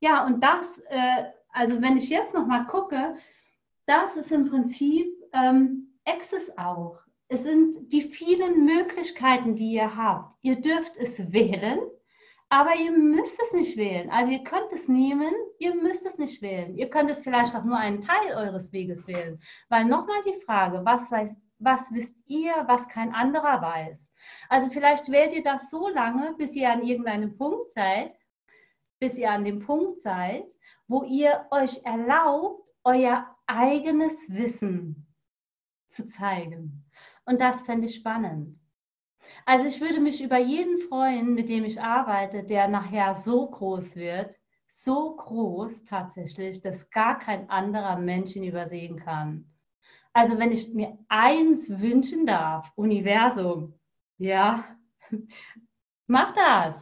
Ja, und das, also wenn ich jetzt nochmal gucke, das ist im Prinzip Access auch. Es sind die vielen Möglichkeiten, die ihr habt. Ihr dürft es wählen, aber ihr müsst es nicht wählen. Also ihr könnt es nehmen, ihr müsst es nicht wählen. Ihr könnt es vielleicht auch nur einen Teil eures Weges wählen. Weil nochmal die Frage, was wisst ihr, was kein anderer weiß? Also vielleicht wählt ihr das so lange, bis ihr an irgendeinem Punkt seid, bis ihr an dem Punkt seid, wo ihr euch erlaubt, euer eigenes Wissen zu zeigen. Und das fände ich spannend. Also ich würde mich über jeden freuen, mit dem ich arbeite, der nachher so groß wird, so groß tatsächlich, dass gar kein anderer Mensch ihn übersehen kann. Also wenn ich mir eins wünschen darf, Universum, ja, mach das,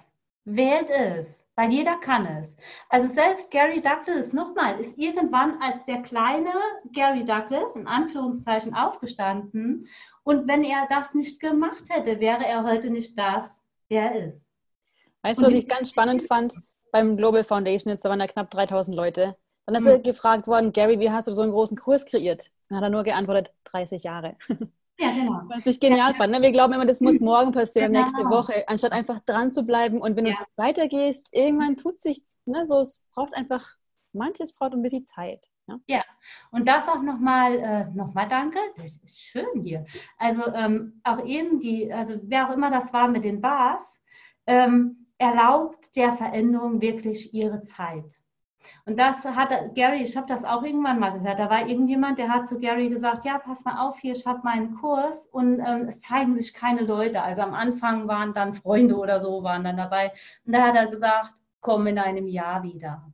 wählt es. Weil jeder kann es. Also selbst Gary Douglas, nochmal, ist irgendwann als der kleine Gary Douglas in Anführungszeichen aufgestanden. Und wenn er das nicht gemacht hätte, wäre er heute nicht das, wer er ist. Weißt du, was ich ganz spannend fand? Beim Global Foundation, jetzt waren da knapp 3000 Leute. Dann ist er gefragt worden, Gary, wie hast du so einen großen Kurs kreiert? Dann hat er nur geantwortet, 30 Jahre. Ja, genau. Was ich genial fand. Ne? Wir glauben immer, das muss morgen passieren, genau. Nächste Woche, anstatt einfach dran zu bleiben. Und wenn du weitergehst, irgendwann tut sich, ne, so, es braucht einfach, manches braucht ein bisschen Zeit. Ne? Ja, und das auch nochmal danke, das ist schön hier. Also auch eben also wer auch immer das war mit den Bars, erlaubt der Veränderung wirklich ihre Zeit. Und das hat Gary, ich habe das auch irgendwann mal gehört, da war irgendjemand, der hat zu Gary gesagt, ja, pass mal auf hier, ich habe meinen Kurs und es zeigen sich keine Leute. Also am Anfang waren dann Freunde oder so, waren dann dabei. Und da hat er gesagt, komm in einem Jahr wieder.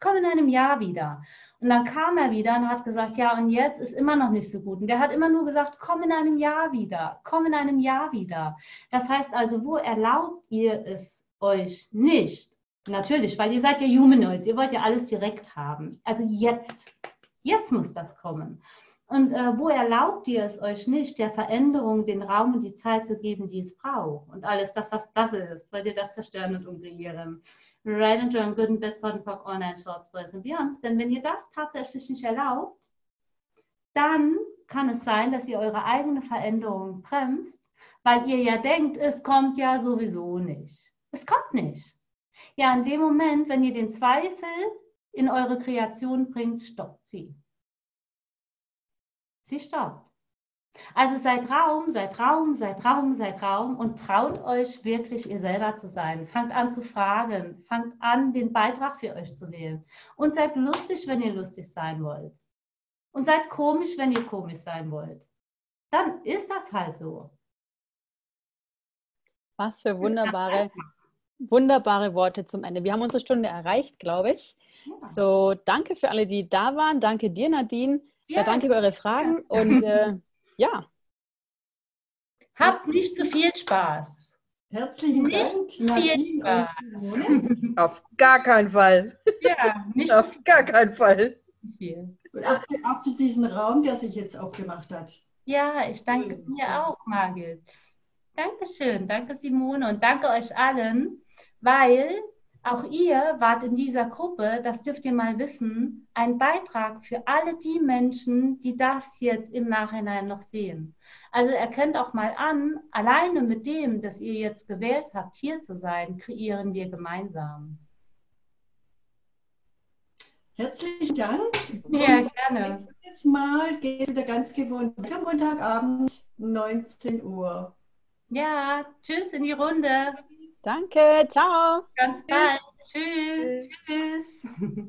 Komm in einem Jahr wieder. Und dann kam er wieder und hat gesagt, ja, und jetzt ist immer noch nicht so gut. Und der hat immer nur gesagt, komm in einem Jahr wieder, komm in einem Jahr wieder. Das heißt also, wo erlaubt ihr es euch nicht? Natürlich, weil ihr seid ja Humanoids, ihr wollt ja alles direkt haben. Also jetzt muss das kommen. Und wo erlaubt ihr es euch nicht, der Veränderung den Raum und die Zeit zu geben, die es braucht? Und alles, dass das ist, wollt ihr das zerstören und umkreieren? Right and turn, good and bad, pot and pock, online, shorts, boys and beyonds. Denn wenn ihr das tatsächlich nicht erlaubt, dann kann es sein, dass ihr eure eigene Veränderung bremst, weil ihr ja denkt, es kommt ja sowieso nicht. Es kommt nicht. Ja, in dem Moment, wenn ihr den Zweifel in eure Kreation bringt, stoppt sie. Sie stoppt. Also seid Raum, seid Raum, seid Raum, seid Raum und traut euch wirklich, ihr selber zu sein. Fangt an zu fragen, fangt an, den Beitrag für euch zu wählen. Und seid lustig, wenn ihr lustig sein wollt. Und seid komisch, wenn ihr komisch sein wollt. Dann ist das halt so. Was für wunderbare Worte zum Ende. Wir haben unsere Stunde erreicht, glaube ich. Ja. So, danke für alle, die da waren. Danke dir, Nadine. Ja. Danke für eure Fragen. Ja. Und ja. Habt nicht zu viel Spaß. Herzlichen Dank, Nadine und Simone. Auf gar keinen Fall. Ja, nicht auf gar keinen Fall. Und achte diesen Raum, der sich jetzt aufgemacht hat. Ja, ich danke dir auch, Margit. Dankeschön, danke Simone und danke euch allen, weil auch ihr wart in dieser Gruppe, das dürft ihr mal wissen, ein Beitrag für alle die Menschen, die das jetzt im Nachhinein noch sehen. Also erkennt auch mal an, alleine mit dem, dass ihr jetzt gewählt habt, hier zu sein, kreieren wir gemeinsam. Herzlichen Dank. Ja, gerne. Nächstes Mal geht es wieder ganz gewohnt am Montagabend, 19 Uhr. Ja, tschüss in die Runde. Danke, ciao. Ganz bald. Tschüss. Tschüss.